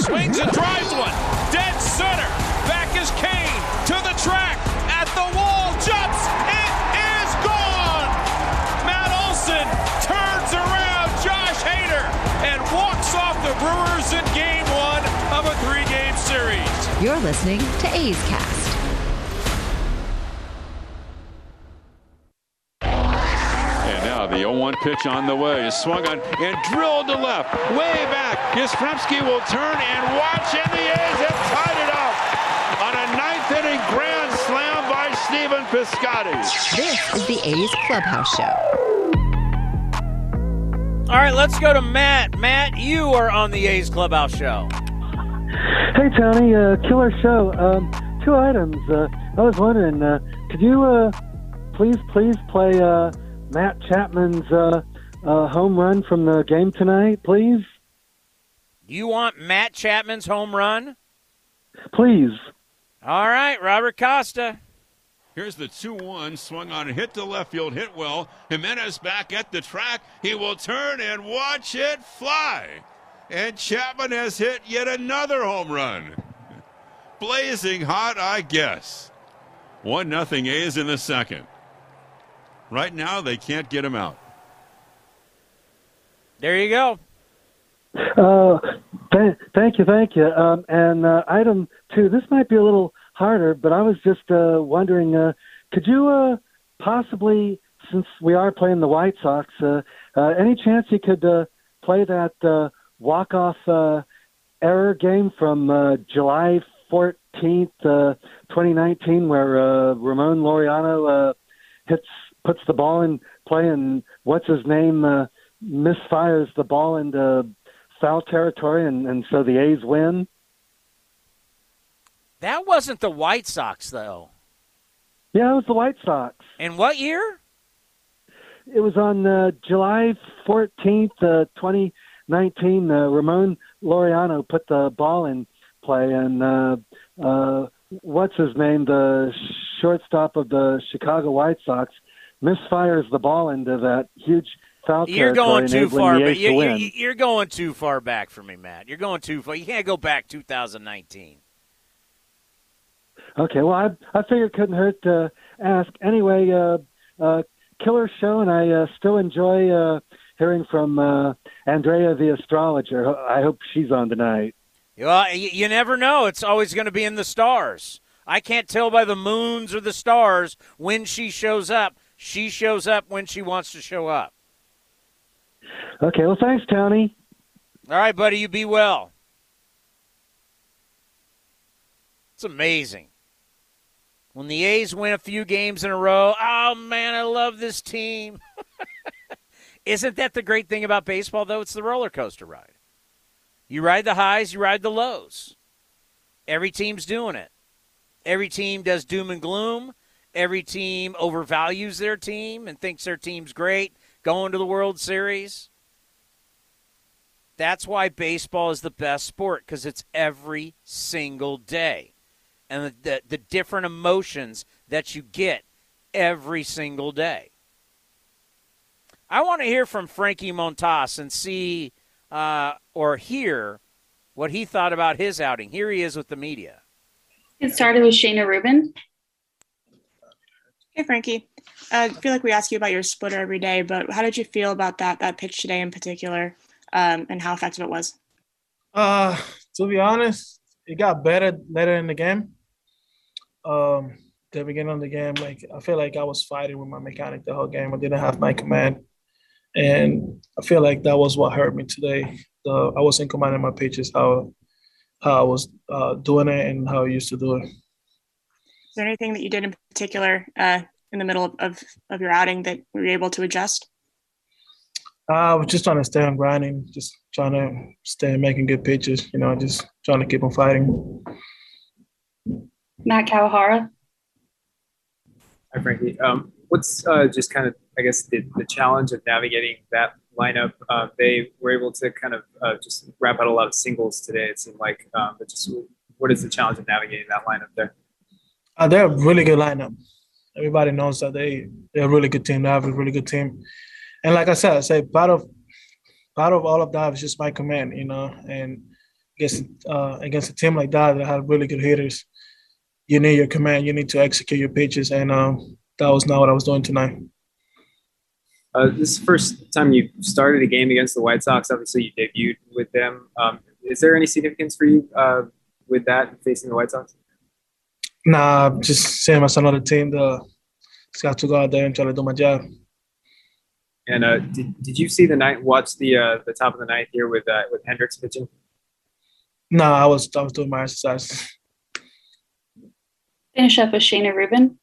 Swings and drives one. Dead center. Back is Kane to the track. At the wall. Jumps. It is gone. Matt Olson turns around Josh Hader and walks off the Brewers in game one of a three-game series. You're listening to A's Cast. The oh one pitch on the way is swung on and drilled to left, way back. Yastrzemski will turn and watch, and the A's have tied it up on a ninth-inning grand slam by Stephen Piscotty. This is the A's Clubhouse Show. All right, let's go to Matt. Matt, you are on the A's Clubhouse Show. Hey, Tony, uh, killer show. Um, two items. Uh, I was wondering, uh, could you uh, please, please play... Uh, Matt Chapman's uh, uh, home run from the game tonight, please? You want Matt Chapman's home run? Please. All right, Robert Costa. Here's the two one, swung on, hit to left field, hit well. Jimenez back at the track. He will turn and watch it fly. And Chapman has hit yet another home run. Blazing hot, I guess. one nothing A's in the second. Right now, they can't get him out. There you go. Uh, th- thank you, thank you. Um, and uh, item two, this might be a little harder, but I was just uh, wondering, uh, could you uh, possibly, since we are playing the White Sox, uh, uh, any chance you could uh, play that uh, walk-off uh, error game from uh, July fourteenth, uh, twenty nineteen, where uh, Ramon Laureano uh, hits puts the ball in play, and what's his name uh, misfires the ball into foul territory, and, and so the A's win. That wasn't the White Sox, though. Yeah, it was the White Sox. And what year? It was on uh, July fourteenth, uh, twenty nineteen. Uh, Ramon Laureano put the ball in play, and uh, uh, what's his name, the shortstop of the Chicago White Sox, misfires the ball into that huge foul. You're going too far, but you, you're, you're going too far back for me, Matt. You're going too far. You can't go back two thousand nineteen. Okay, well, I I figured it couldn't hurt to ask. Anyway, uh, uh, killer show, and I uh, still enjoy uh, hearing from uh, Andrea the astrologer. I hope she's on tonight. Well, you, you never know. It's always going to be in the stars. I can't tell by the moons or the stars when she shows up. She shows up when she wants to show up. Okay, well, thanks, Tony. All right, buddy, you be well. It's amazing. When the A's win a few games in a row, oh, man, I love this team. Isn't that the great thing about baseball, though? It's the roller coaster ride. You ride the highs, you ride the lows. Every team's doing it. Every team does doom and gloom. Every team overvalues their team and thinks their team's great, going to the World Series. That's why baseball is the best sport, because it's every single day. And the, the, the different emotions that you get every single day. I want to hear from Frankie Montas and see uh, or hear what he thought about his outing. Here he is with the media. It started with Shayna Rubin. Hey, Frankie. Uh, I feel like we ask you about your splitter every day, but how did you feel about that that pitch today in particular, um, and how effective it was? Uh, to be honest, it got better later in the game. Um, the beginning of the game, like I feel like I was fighting with my mechanic the whole game. I didn't have my command, and I feel like that was what hurt me today. The, I wasn't commanding my pitches how how I was uh, doing it and how I used to do it. Is there anything that you did in particular uh, in the middle of, of, of your outing that you were able to adjust? Uh, I was just trying to stay on grinding, just trying to stay making good pitches, you know, just trying to keep on fighting. Matt Kawahara. Hi, Frankie. Um, what's uh, just kind of, I guess, the, the challenge of navigating that lineup? Uh, they were able to kind of uh, just wrap out a lot of singles today, it seemed like. Um, but just what is the challenge of navigating that lineup there? Uh, they're a really good lineup. Everybody knows that they, they're a really good team. They have a really good team. And like I said, I say part of part of all of that is just my command, you know. And against, uh, against a team like that that had really good hitters, you need your command. You need to execute your pitches, and um, that was not what I was doing tonight. Uh, this is the first time you started a game against the White Sox. Obviously, you debuted with them. Um, is there any significance for you uh, with that, facing the White Sox? Nah, just same as another team. Uh, just got to go out there and try to do my job. And uh, did did you see the night? Watch the uh, the top of the ninth here with uh, with Hendricks pitching? No, nah, I was I was doing my exercise. Finish up with Shayna Rubin.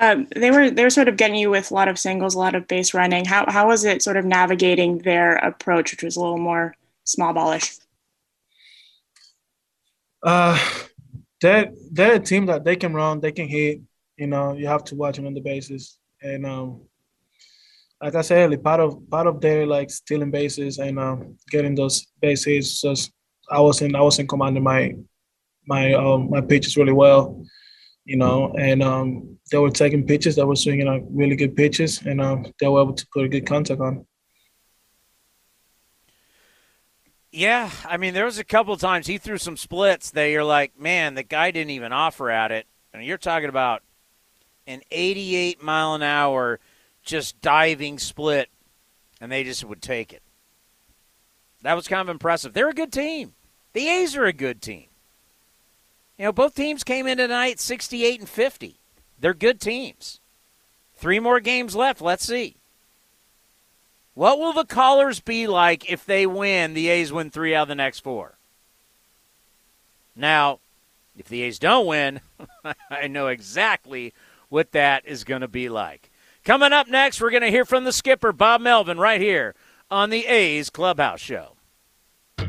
Um, they were they were sort of getting you with a lot of singles, a lot of base running. How how was it sort of navigating their approach, which was a little more small ballish? Uh, they're they're a team that they can run, they can hit. You know, you have to watch them on the bases and. Um, Like I said, like part of part of their like stealing bases and um, getting those base hits. Just I wasn't I wasn't commanding my my um, my pitches really well, you know. And um, they were taking pitches, they were swinging like really good pitches, and um, they were able to put a good contact on. Yeah, I mean, there was a couple of times he threw some splits that you're like, man, the guy didn't even offer at it, and you're talking about an eighty-eight mile an hour. Just diving split, and they just would take it. That was kind of impressive. They're a good team. The A's are a good team. You know, both teams came in tonight sixty-eight and fifty. They're good teams. Three more games left. Let's see. What will the callers be like if they win? The A's win three out of the next four. Now, if the A's don't win, I know exactly what that is going to be like. Coming up next, we're going to hear from the skipper, Bob Melvin, right here on the A's Clubhouse Show.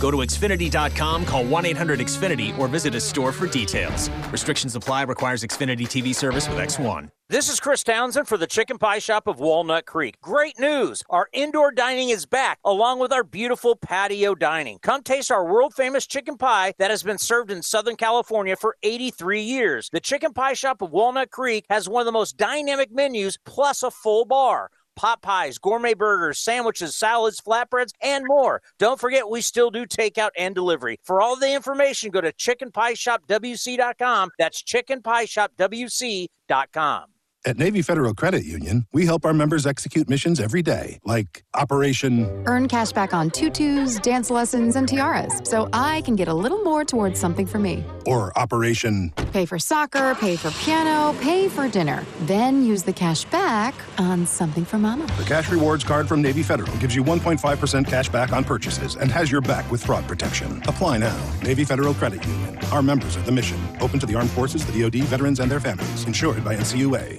Go to Xfinity dot com, call one eight hundred X finity, or visit a store for details. Restrictions apply. Requires Xfinity T V service with X one. This is Chris Townsend for the Chicken Pie Shop of Walnut Creek. Great news! Our indoor dining is back, along with our beautiful patio dining. Come taste our world-famous chicken pie that has been served in Southern California for eighty-three years. The Chicken Pie Shop of Walnut Creek has one of the most dynamic menus, plus a full bar. Pot pies, gourmet burgers, sandwiches, salads, flatbreads, and more. Don't forget, we still do takeout and delivery. For all the information, go to chicken pie shop w c dot com. That's chicken pie shop w c dot com. At Navy Federal Credit Union, we help our members execute missions every day, like Operation... Earn cash back on tutus, dance lessons, and tiaras, so I can get a little more towards something for me. Or Operation... Pay for soccer, pay for piano, pay for dinner. Then use the cash back on something for mama. The Cash Rewards Card from Navy Federal gives you one point five percent cash back on purchases and has your back with fraud protection. Apply now. Navy Federal Credit Union. Our members are the mission. Open to the Armed Forces, the D O D, veterans, and their families. Insured by N C U A.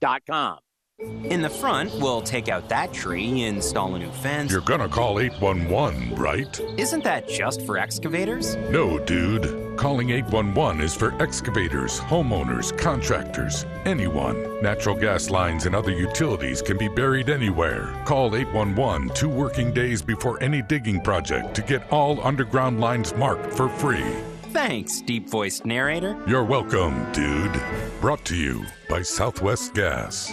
dot com. In the front, we'll take out that tree, install a new fence. You're gonna call eight one one, right? Isn't that just for excavators? No, dude. Calling eight one one is for excavators, homeowners, contractors, anyone. Natural gas lines and other utilities can be buried anywhere. Call eight one one two working days before any digging project to get all underground lines marked for free. Thanks, deep-voiced narrator. You're welcome, dude. Brought to you by Southwest Gas.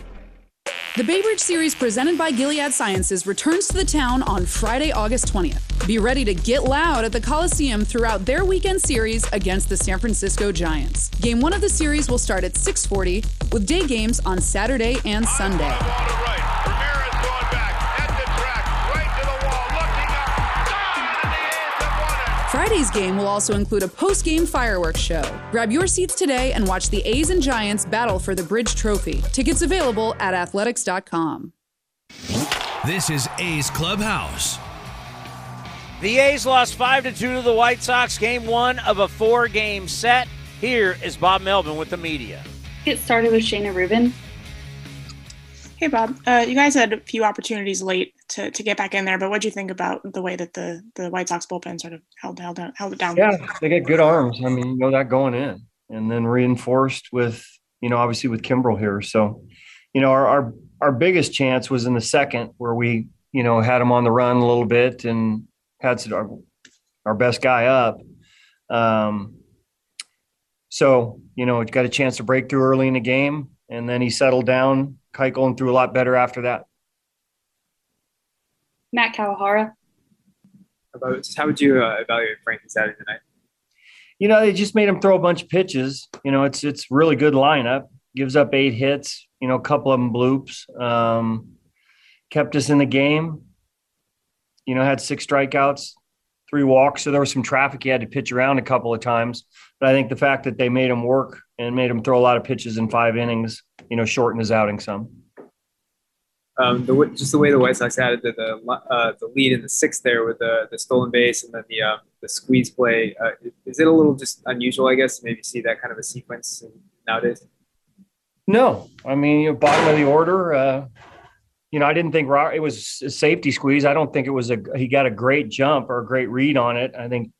The Baybridge Series presented by Gilead Sciences returns to the town on Friday, August twentieth. Be ready to get loud at the Coliseum throughout their weekend series against the San Francisco Giants. Game one of the series will start at six forty with day games on Saturday and Sunday. Friday's game will also include a post-game fireworks show. Grab your seats today and watch the A's and Giants battle for the Bridge Trophy. Tickets available at athletics dot com. This is A's Clubhouse. The A's lost five to two to the White Sox, game one of a four-game set. Here is Bob Melvin with the media. Get started with Shayna Rubin. Hey, Bob. Uh, you guys had a few opportunities late to, to get back in there, but what do you think about the way that the, the White Sox bullpen sort of held held held it down? Yeah, they got good arms. I mean, you know that going in, and then reinforced with, you know, obviously with Kimbrel here. So, you know, our our, our biggest chance was in the second, where we, you know, had them on the run a little bit and had our, our best guy up. Um, so, you know, got a chance to break through early in the game, and then he settled down. Keuchel threw a lot better after that. Matt Kawahara. About how would you uh, evaluate Frankie Saturday night? You know, they just made him throw a bunch of pitches. You know, it's it's really good lineup. Gives up eight hits. You know, a couple of them bloops. Um, kept us in the game. You know, had six strikeouts, three walks. So there was some traffic. He had to pitch around a couple of times. But I think the fact that they made him work and made him throw a lot of pitches in five innings, you know, shorten his outing some. Um, the, just the way the White Sox added the the, uh, the lead in the sixth there with the, the stolen base and then the um, the squeeze play, uh, is it a little just unusual, I guess, to maybe see that kind of a sequence nowadays? No. I mean, you know, bottom of the order, uh, you know, I didn't think Robert, it was a safety squeeze. I don't think it was a, he got a great jump or a great read on it. I think,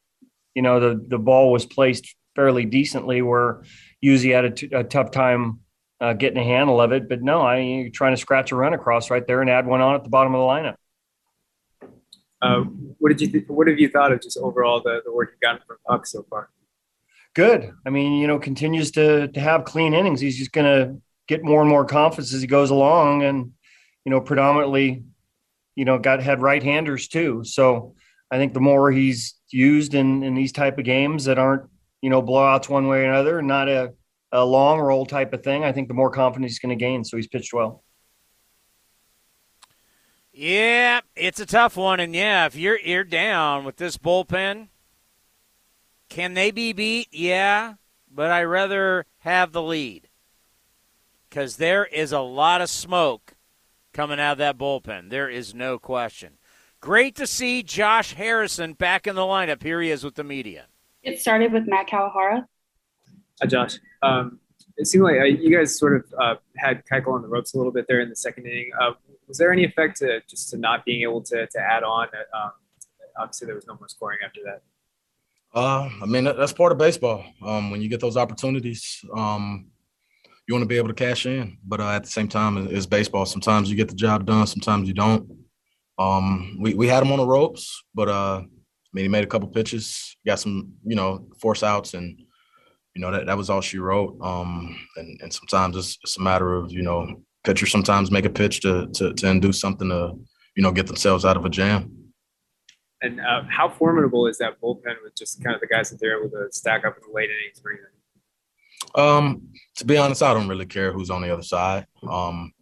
you know, the, the ball was placed fairly decently where Uzi had a, t- a tough time uh, getting a handle of it, but no, I mean, you're trying to scratch a run across right there and add one on at the bottom of the lineup. Uh, what did you, th- what have you thought of just overall the, the work you've gotten from Huck so far? Good. I mean, you know, continues to to have clean innings. He's just going to get more and more confidence as he goes along, and, you know, predominantly, you know, got had right-handers too. So I think the more he's used in, in these type of games that aren't, you know, blowouts one way or another, not a, a long roll type of thing, I think the more confidence he's going to gain. So he's pitched well. Yeah, it's a tough one. And, yeah, if you're, you're down with this bullpen, can they be beat? Yeah, but I rather have the lead because there is a lot of smoke coming out of that bullpen. There is no question. Great to see Josh Harrison back in the lineup. Here he is with the media. It started with Matt Kawahara. Hi, Josh. Um, it seemed like uh, you guys sort of uh, had Keuchel on the ropes a little bit there in the second inning. Uh, was there any effect to just to not being able to to add on? Um, obviously, there was no more scoring after that. Uh, I mean, that, that's part of baseball. Um, when you get those opportunities, um, you want to be able to cash in. But uh, at the same time, it's, it's baseball. Sometimes you get the job done. Sometimes you don't. Um, we, we had him on the ropes, but, uh, I mean, he made a couple pitches, got some, you know, force outs, and, you know, that, that was all she wrote. Um, and, and sometimes it's, it's a matter of, you know, pitchers sometimes make a pitch to, to, to induce something to, you know, get themselves out of a jam. And uh, how formidable is that bullpen with just kind of the guys that they're able to stack up in the late innings for anything? Um, to be honest, I don't really care who's on the other side. Um,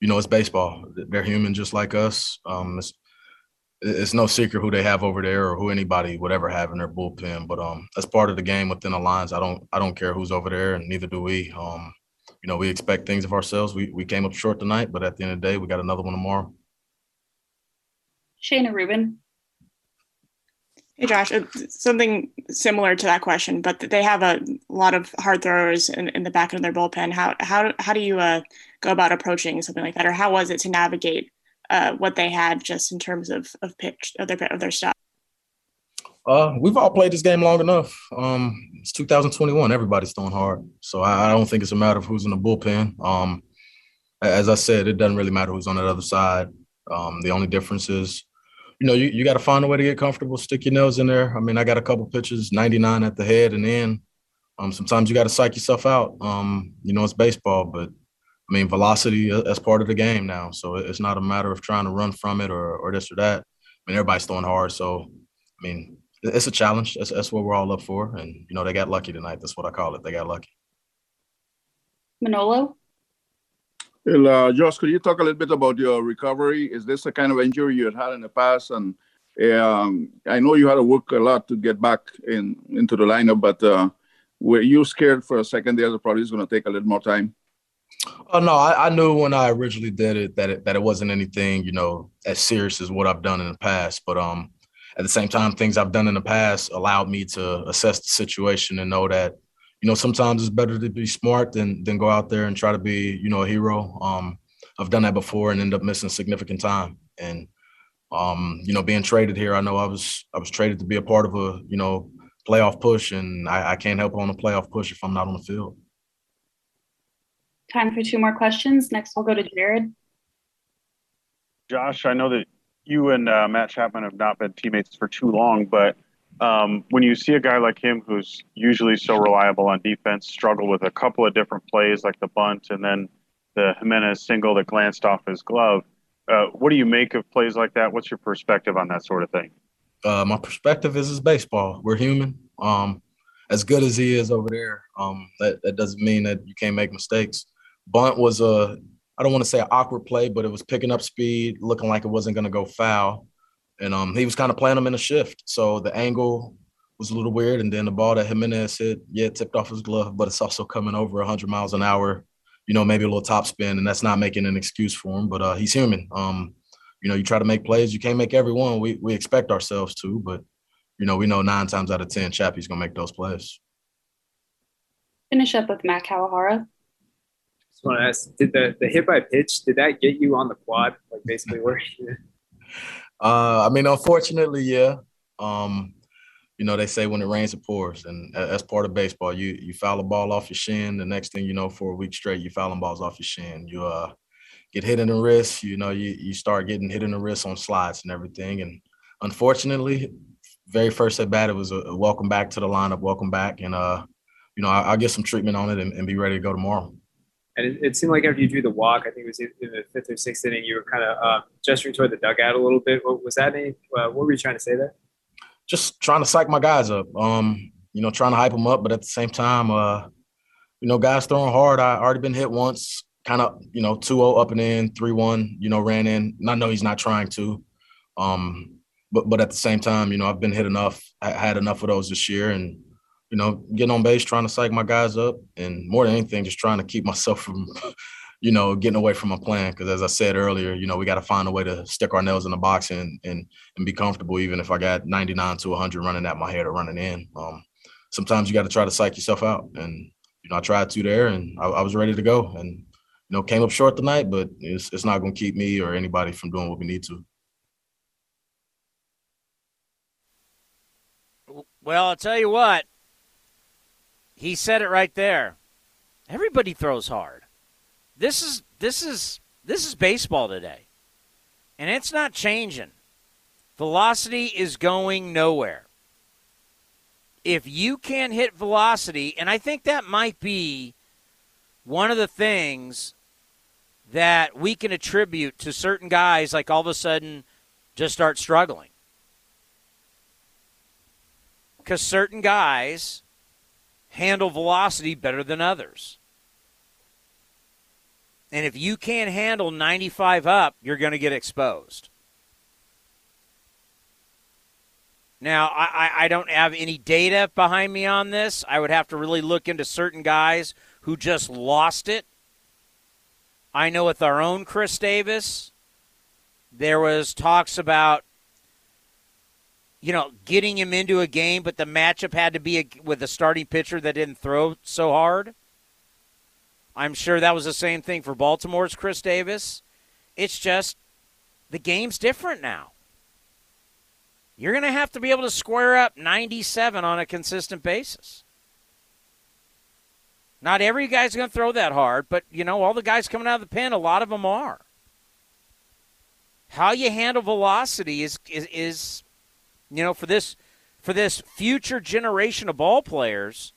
you know, it's baseball. They're human just like us. Um, it's, it's no secret who they have over there or who anybody would ever have in their bullpen. But um, that's part of the game within the lines. I don't I don't care who's over there, and neither do we. Um, you know, we expect things of ourselves. We, we came up short tonight, but at the end of the day, we got another one tomorrow. Shayna Rubin. Hey, Josh, something similar to that question, but they have a lot of hard throwers in, in the back end of their bullpen. How how how do you uh, go about approaching something like that, or how was it to navigate uh, what they had just in terms of, of pitch, of their of their stuff? Uh, we've all played this game long enough. Um, it's two thousand twenty-one. Everybody's throwing hard, so I, I don't think it's a matter of who's in the bullpen. Um, as I said, it doesn't really matter who's on that other side. Um, the only difference is, you know, you, you got to find a way to get comfortable, stick your nails in there. I mean, I got a couple pitches, ninety-nine at the head and in. Um, sometimes you got to psych yourself out. Um, you know, it's baseball, but, I mean, velocity, uh, that's part of the game now. So it's not a matter of trying to run from it or, or this or that. I mean, everybody's throwing hard. So, I mean, it's a challenge. That's, that's what we're all up for. And, you know, they got lucky tonight. That's what I call it. They got lucky. Manolo? Well, uh, Josh, could you talk a little bit about your recovery? Is this the kind of injury you had had in the past? And um, I know you had to work a lot to get back in into the lineup, but uh, were you scared for a second there that probably is going to take a little more time? Oh, no, I, I knew when I originally did it that it that it wasn't anything, you know, as serious as what I've done in the past. But um, at the same time, things I've done in the past allowed me to assess the situation and know that, you know, sometimes it's better to be smart than than go out there and try to be, you know, a hero. Um, I've done that before and end up missing significant time. And, um, you know, being traded here, I know I was I was traded to be a part of a, you know, playoff push, and I, I can't help on a playoff push if I'm not on the field. Time for two more questions. Next, we'll go to Jared. Josh, I know that you and uh, Matt Chapman have not been teammates for too long, but Um, when you see a guy like him who's usually so reliable on defense struggle with a couple of different plays like the bunt and then the Jimenez single that glanced off his glove, uh, what do you make of plays like that? What's your perspective on that sort of thing? Uh, my perspective is it's baseball. We're human. Um, as good as he is over there, um, that, that doesn't mean that you can't make mistakes. Bunt was a, I don't want to say an awkward play, but it was picking up speed, looking like it wasn't going to go foul. And um, he was kind of playing them in a shift. So the angle was a little weird. And then the ball that Jimenez hit, yeah, it tipped off his glove, but it's also coming over one hundred miles an hour, you know, maybe a little top spin. And that's not making an excuse for him, but uh, he's human. Um, you know, you try to make plays. You can't make every one. We, we expect ourselves to, but, you know, we know nine times out of ten, Chappie's going to make those plays. Finish up with Matt Kawahara. just want to ask, did the, the hit by pitch, did that get you on the quad? Like basically where you uh, I mean, unfortunately, yeah. Um, you know, they say when it rains, it pours. And that's part of baseball. You you foul a ball off your shin. The next thing you know, for a week straight, you're fouling balls off your shin. You uh, get hit in the wrist. You know, you, you start getting hit in the wrist on slides and everything. And unfortunately, very first at bat, it was a welcome back to the lineup, welcome back. And, uh, you know, I, I'll get some treatment on it and, and be ready to go tomorrow. And it, it seemed like after you drew the walk, I think it was in the fifth or sixth inning, you were kind of uh, gesturing toward the dugout a little bit. What, was that any, uh, what were you trying to say there? Just trying to psych my guys up, um, you know, trying to hype them up. But at the same time, uh, you know, guys throwing hard. I already been hit once, kind of, you know, two oh up and in, three one, you know, ran in. And I know he's not trying to. Um, But but at the same time, you know, I've been hit enough. I had enough of those this year, and you know, getting on base, trying to psych my guys up, and more than anything, just trying to keep myself from, you know, getting away from my plan. Because as I said earlier, you know, we got to find a way to stick our nails in the box and and and be comfortable, even if I got ninety-nine to one hundred running at my head or running in. Um, sometimes you got to try to psych yourself out, and you know, I tried to there, and I, I was ready to go, and you know, came up short tonight, but it's it's not going to keep me or anybody from doing what we need to. Well, I'll tell you what, he said it right there. Everybody throws hard. This is this is this is baseball today. And it's not changing. Velocity is going nowhere. If you can't hit velocity, and I think that might be one of the things that we can attribute to certain guys, like all of a sudden just start struggling. Because certain guys handle velocity better than others. And if you can't handle ninety-five up, you're going to get exposed. Now, I, I don't have any data behind me on this. I would have to really look into certain guys who just lost it. I know with our own Chris Davis, there was talks about, you know, getting him into a game, but the matchup had to be a, with a starting pitcher that didn't throw so hard. I'm sure that was the same thing for Baltimore's Chris Davis. It's just the game's different now. You're going to have to be able to square up ninety-seven on a consistent basis. Not every guy's going to throw that hard, but, you know, all the guys coming out of the pen, a lot of them are. How you handle velocity is is, is – you know, for this for this future generation of ball players,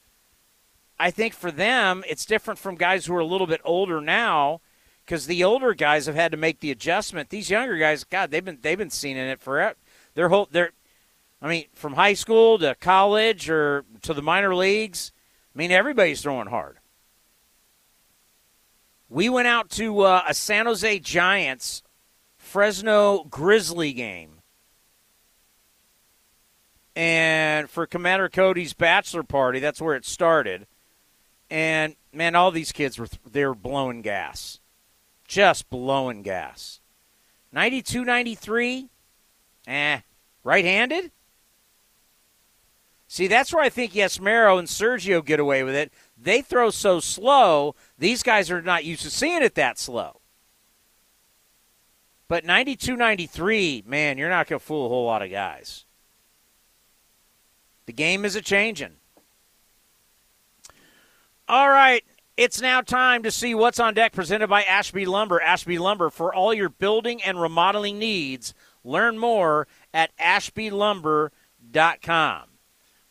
I think for them it's different from guys who are a little bit older now, because the older guys have had to make the adjustment. These younger guys, God, they've been they've been seeing it forever. Their whole their, I mean, from high school to college or to the minor leagues. I mean, everybody's throwing hard. We went out to uh, a San Jose Giants, Fresno Grizzly game. And for Commander Cody's bachelor party, that's where it started. And, man, all these kids, were they were blowing gas. Just blowing gas. ninety-two ninety-three, eh, right-handed? See, that's where I think Yesmero and Sergio get away with it. They throw so slow, these guys are not used to seeing it that slow. But ninety-two ninety-three, man, you're not going to fool a whole lot of guys. The game is a-changing. All right, it's now time to see what's on deck, presented by Ashby Lumber. Ashby Lumber, for all your building and remodeling needs. Learn more at ashby lumber dot com.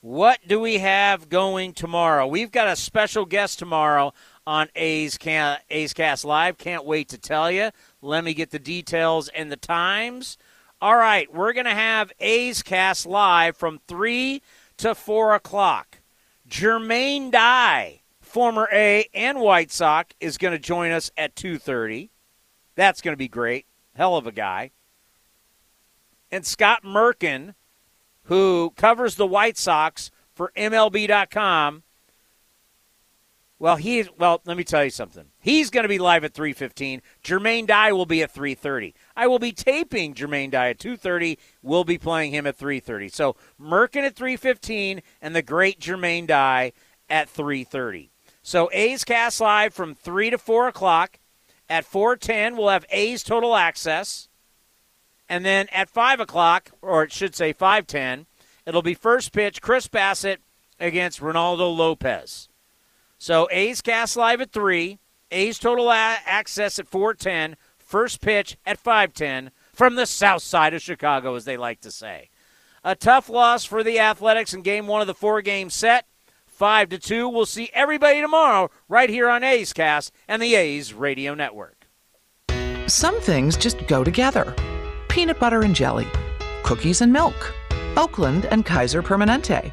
What do we have going tomorrow? We've got a special guest tomorrow on A's, Can- A's Cast Live. Can't wait to tell you. Let me get the details and the times. All right, we're going to have A's Cast Live from three to four o'clock. Jermaine Dye, former A and White Sox, is going to join us at two thirty. That's going to be great. Hell of a guy. And Scott Merkin, who covers the White Sox for M L B dot com. Well, he well, let me tell you something. He's going to be live at three fifteen. Jermaine Dye will be at three thirty. I will be taping Jermaine Dye at two thirty. We'll be playing him at three thirty. So Merkin at three fifteen and the great Jermaine Dye at three thirty. So A's Cast Live from three to four o'clock. At four ten, we'll have A's Total Access. And then at five o'clock, or it should say five ten, it'll be first pitch, Chris Bassett against Ronaldo Lopez. So A's Cast Live at three, A's Total Access at four ten, first pitch at five ten from the south side of Chicago, as they like to say. A tough loss for the Athletics in game one of the four-game set. five to two. We'll see everybody tomorrow right here on A's Cast and the A's Radio Network. Some things just go together. Peanut butter and jelly, cookies and milk, Oakland and Kaiser Permanente.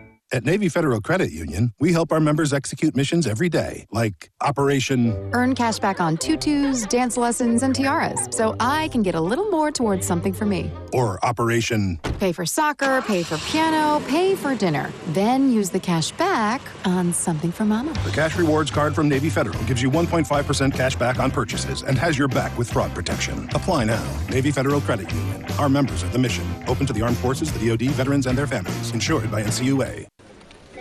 At Navy Federal Credit Union, we help our members execute missions every day, like Operation... Earn cash back on tutus, dance lessons, and tiaras, so I can get a little more towards something for me. Or Operation... Pay for soccer, pay for piano, pay for dinner. Then use the cash back on something for mama. The Cash Rewards Card from Navy Federal gives you one point five percent cash back on purchases and has your back with fraud protection. Apply now. Navy Federal Credit Union. Our members are the mission. Open to the Armed Forces, the D O D, veterans, and their families. Insured by N C U A.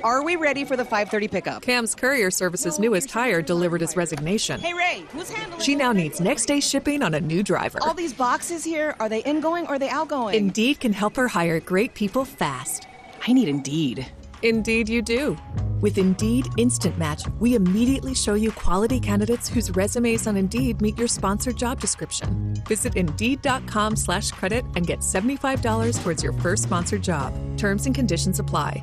Are we ready for the five thirty pickup? Cam's Courier Service's newest hire delivered his resignation. Hey, Ray, who's handling She now needs next-day shipping on a new driver. All these boxes here, are they ingoing or are they outgoing? Indeed can help her hire great people fast. I need Indeed. Indeed you do. With Indeed Instant Match, we immediately show you quality candidates whose resumes on Indeed meet your sponsored job description. Visit Indeed.com slash credit and get seventy-five dollars towards your first sponsored job. Terms and conditions apply.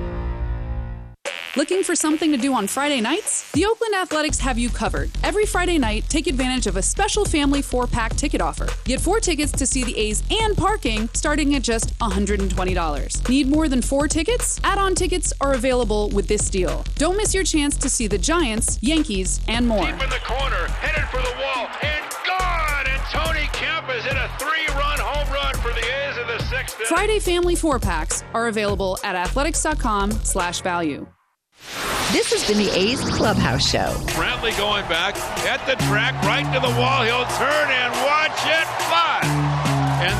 Looking for something to do on Friday nights? The Oakland Athletics have you covered. Every Friday night, take advantage of a special family four-pack ticket offer. Get four tickets to see the A's and parking starting at just one hundred twenty dollars. Need more than four tickets? Add-on tickets are available with this deal. Don't miss your chance to see the Giants, Yankees, and more. Deep in the corner, headed for the wall, and gone! And Tony Kemp is in a three-run home run for the A's in the sixth. Friday family four-packs are available at athletics.com slash value. This has been the A's Clubhouse Show. Brantley going back at the track, right to the wall. He'll turn and watch it fly. And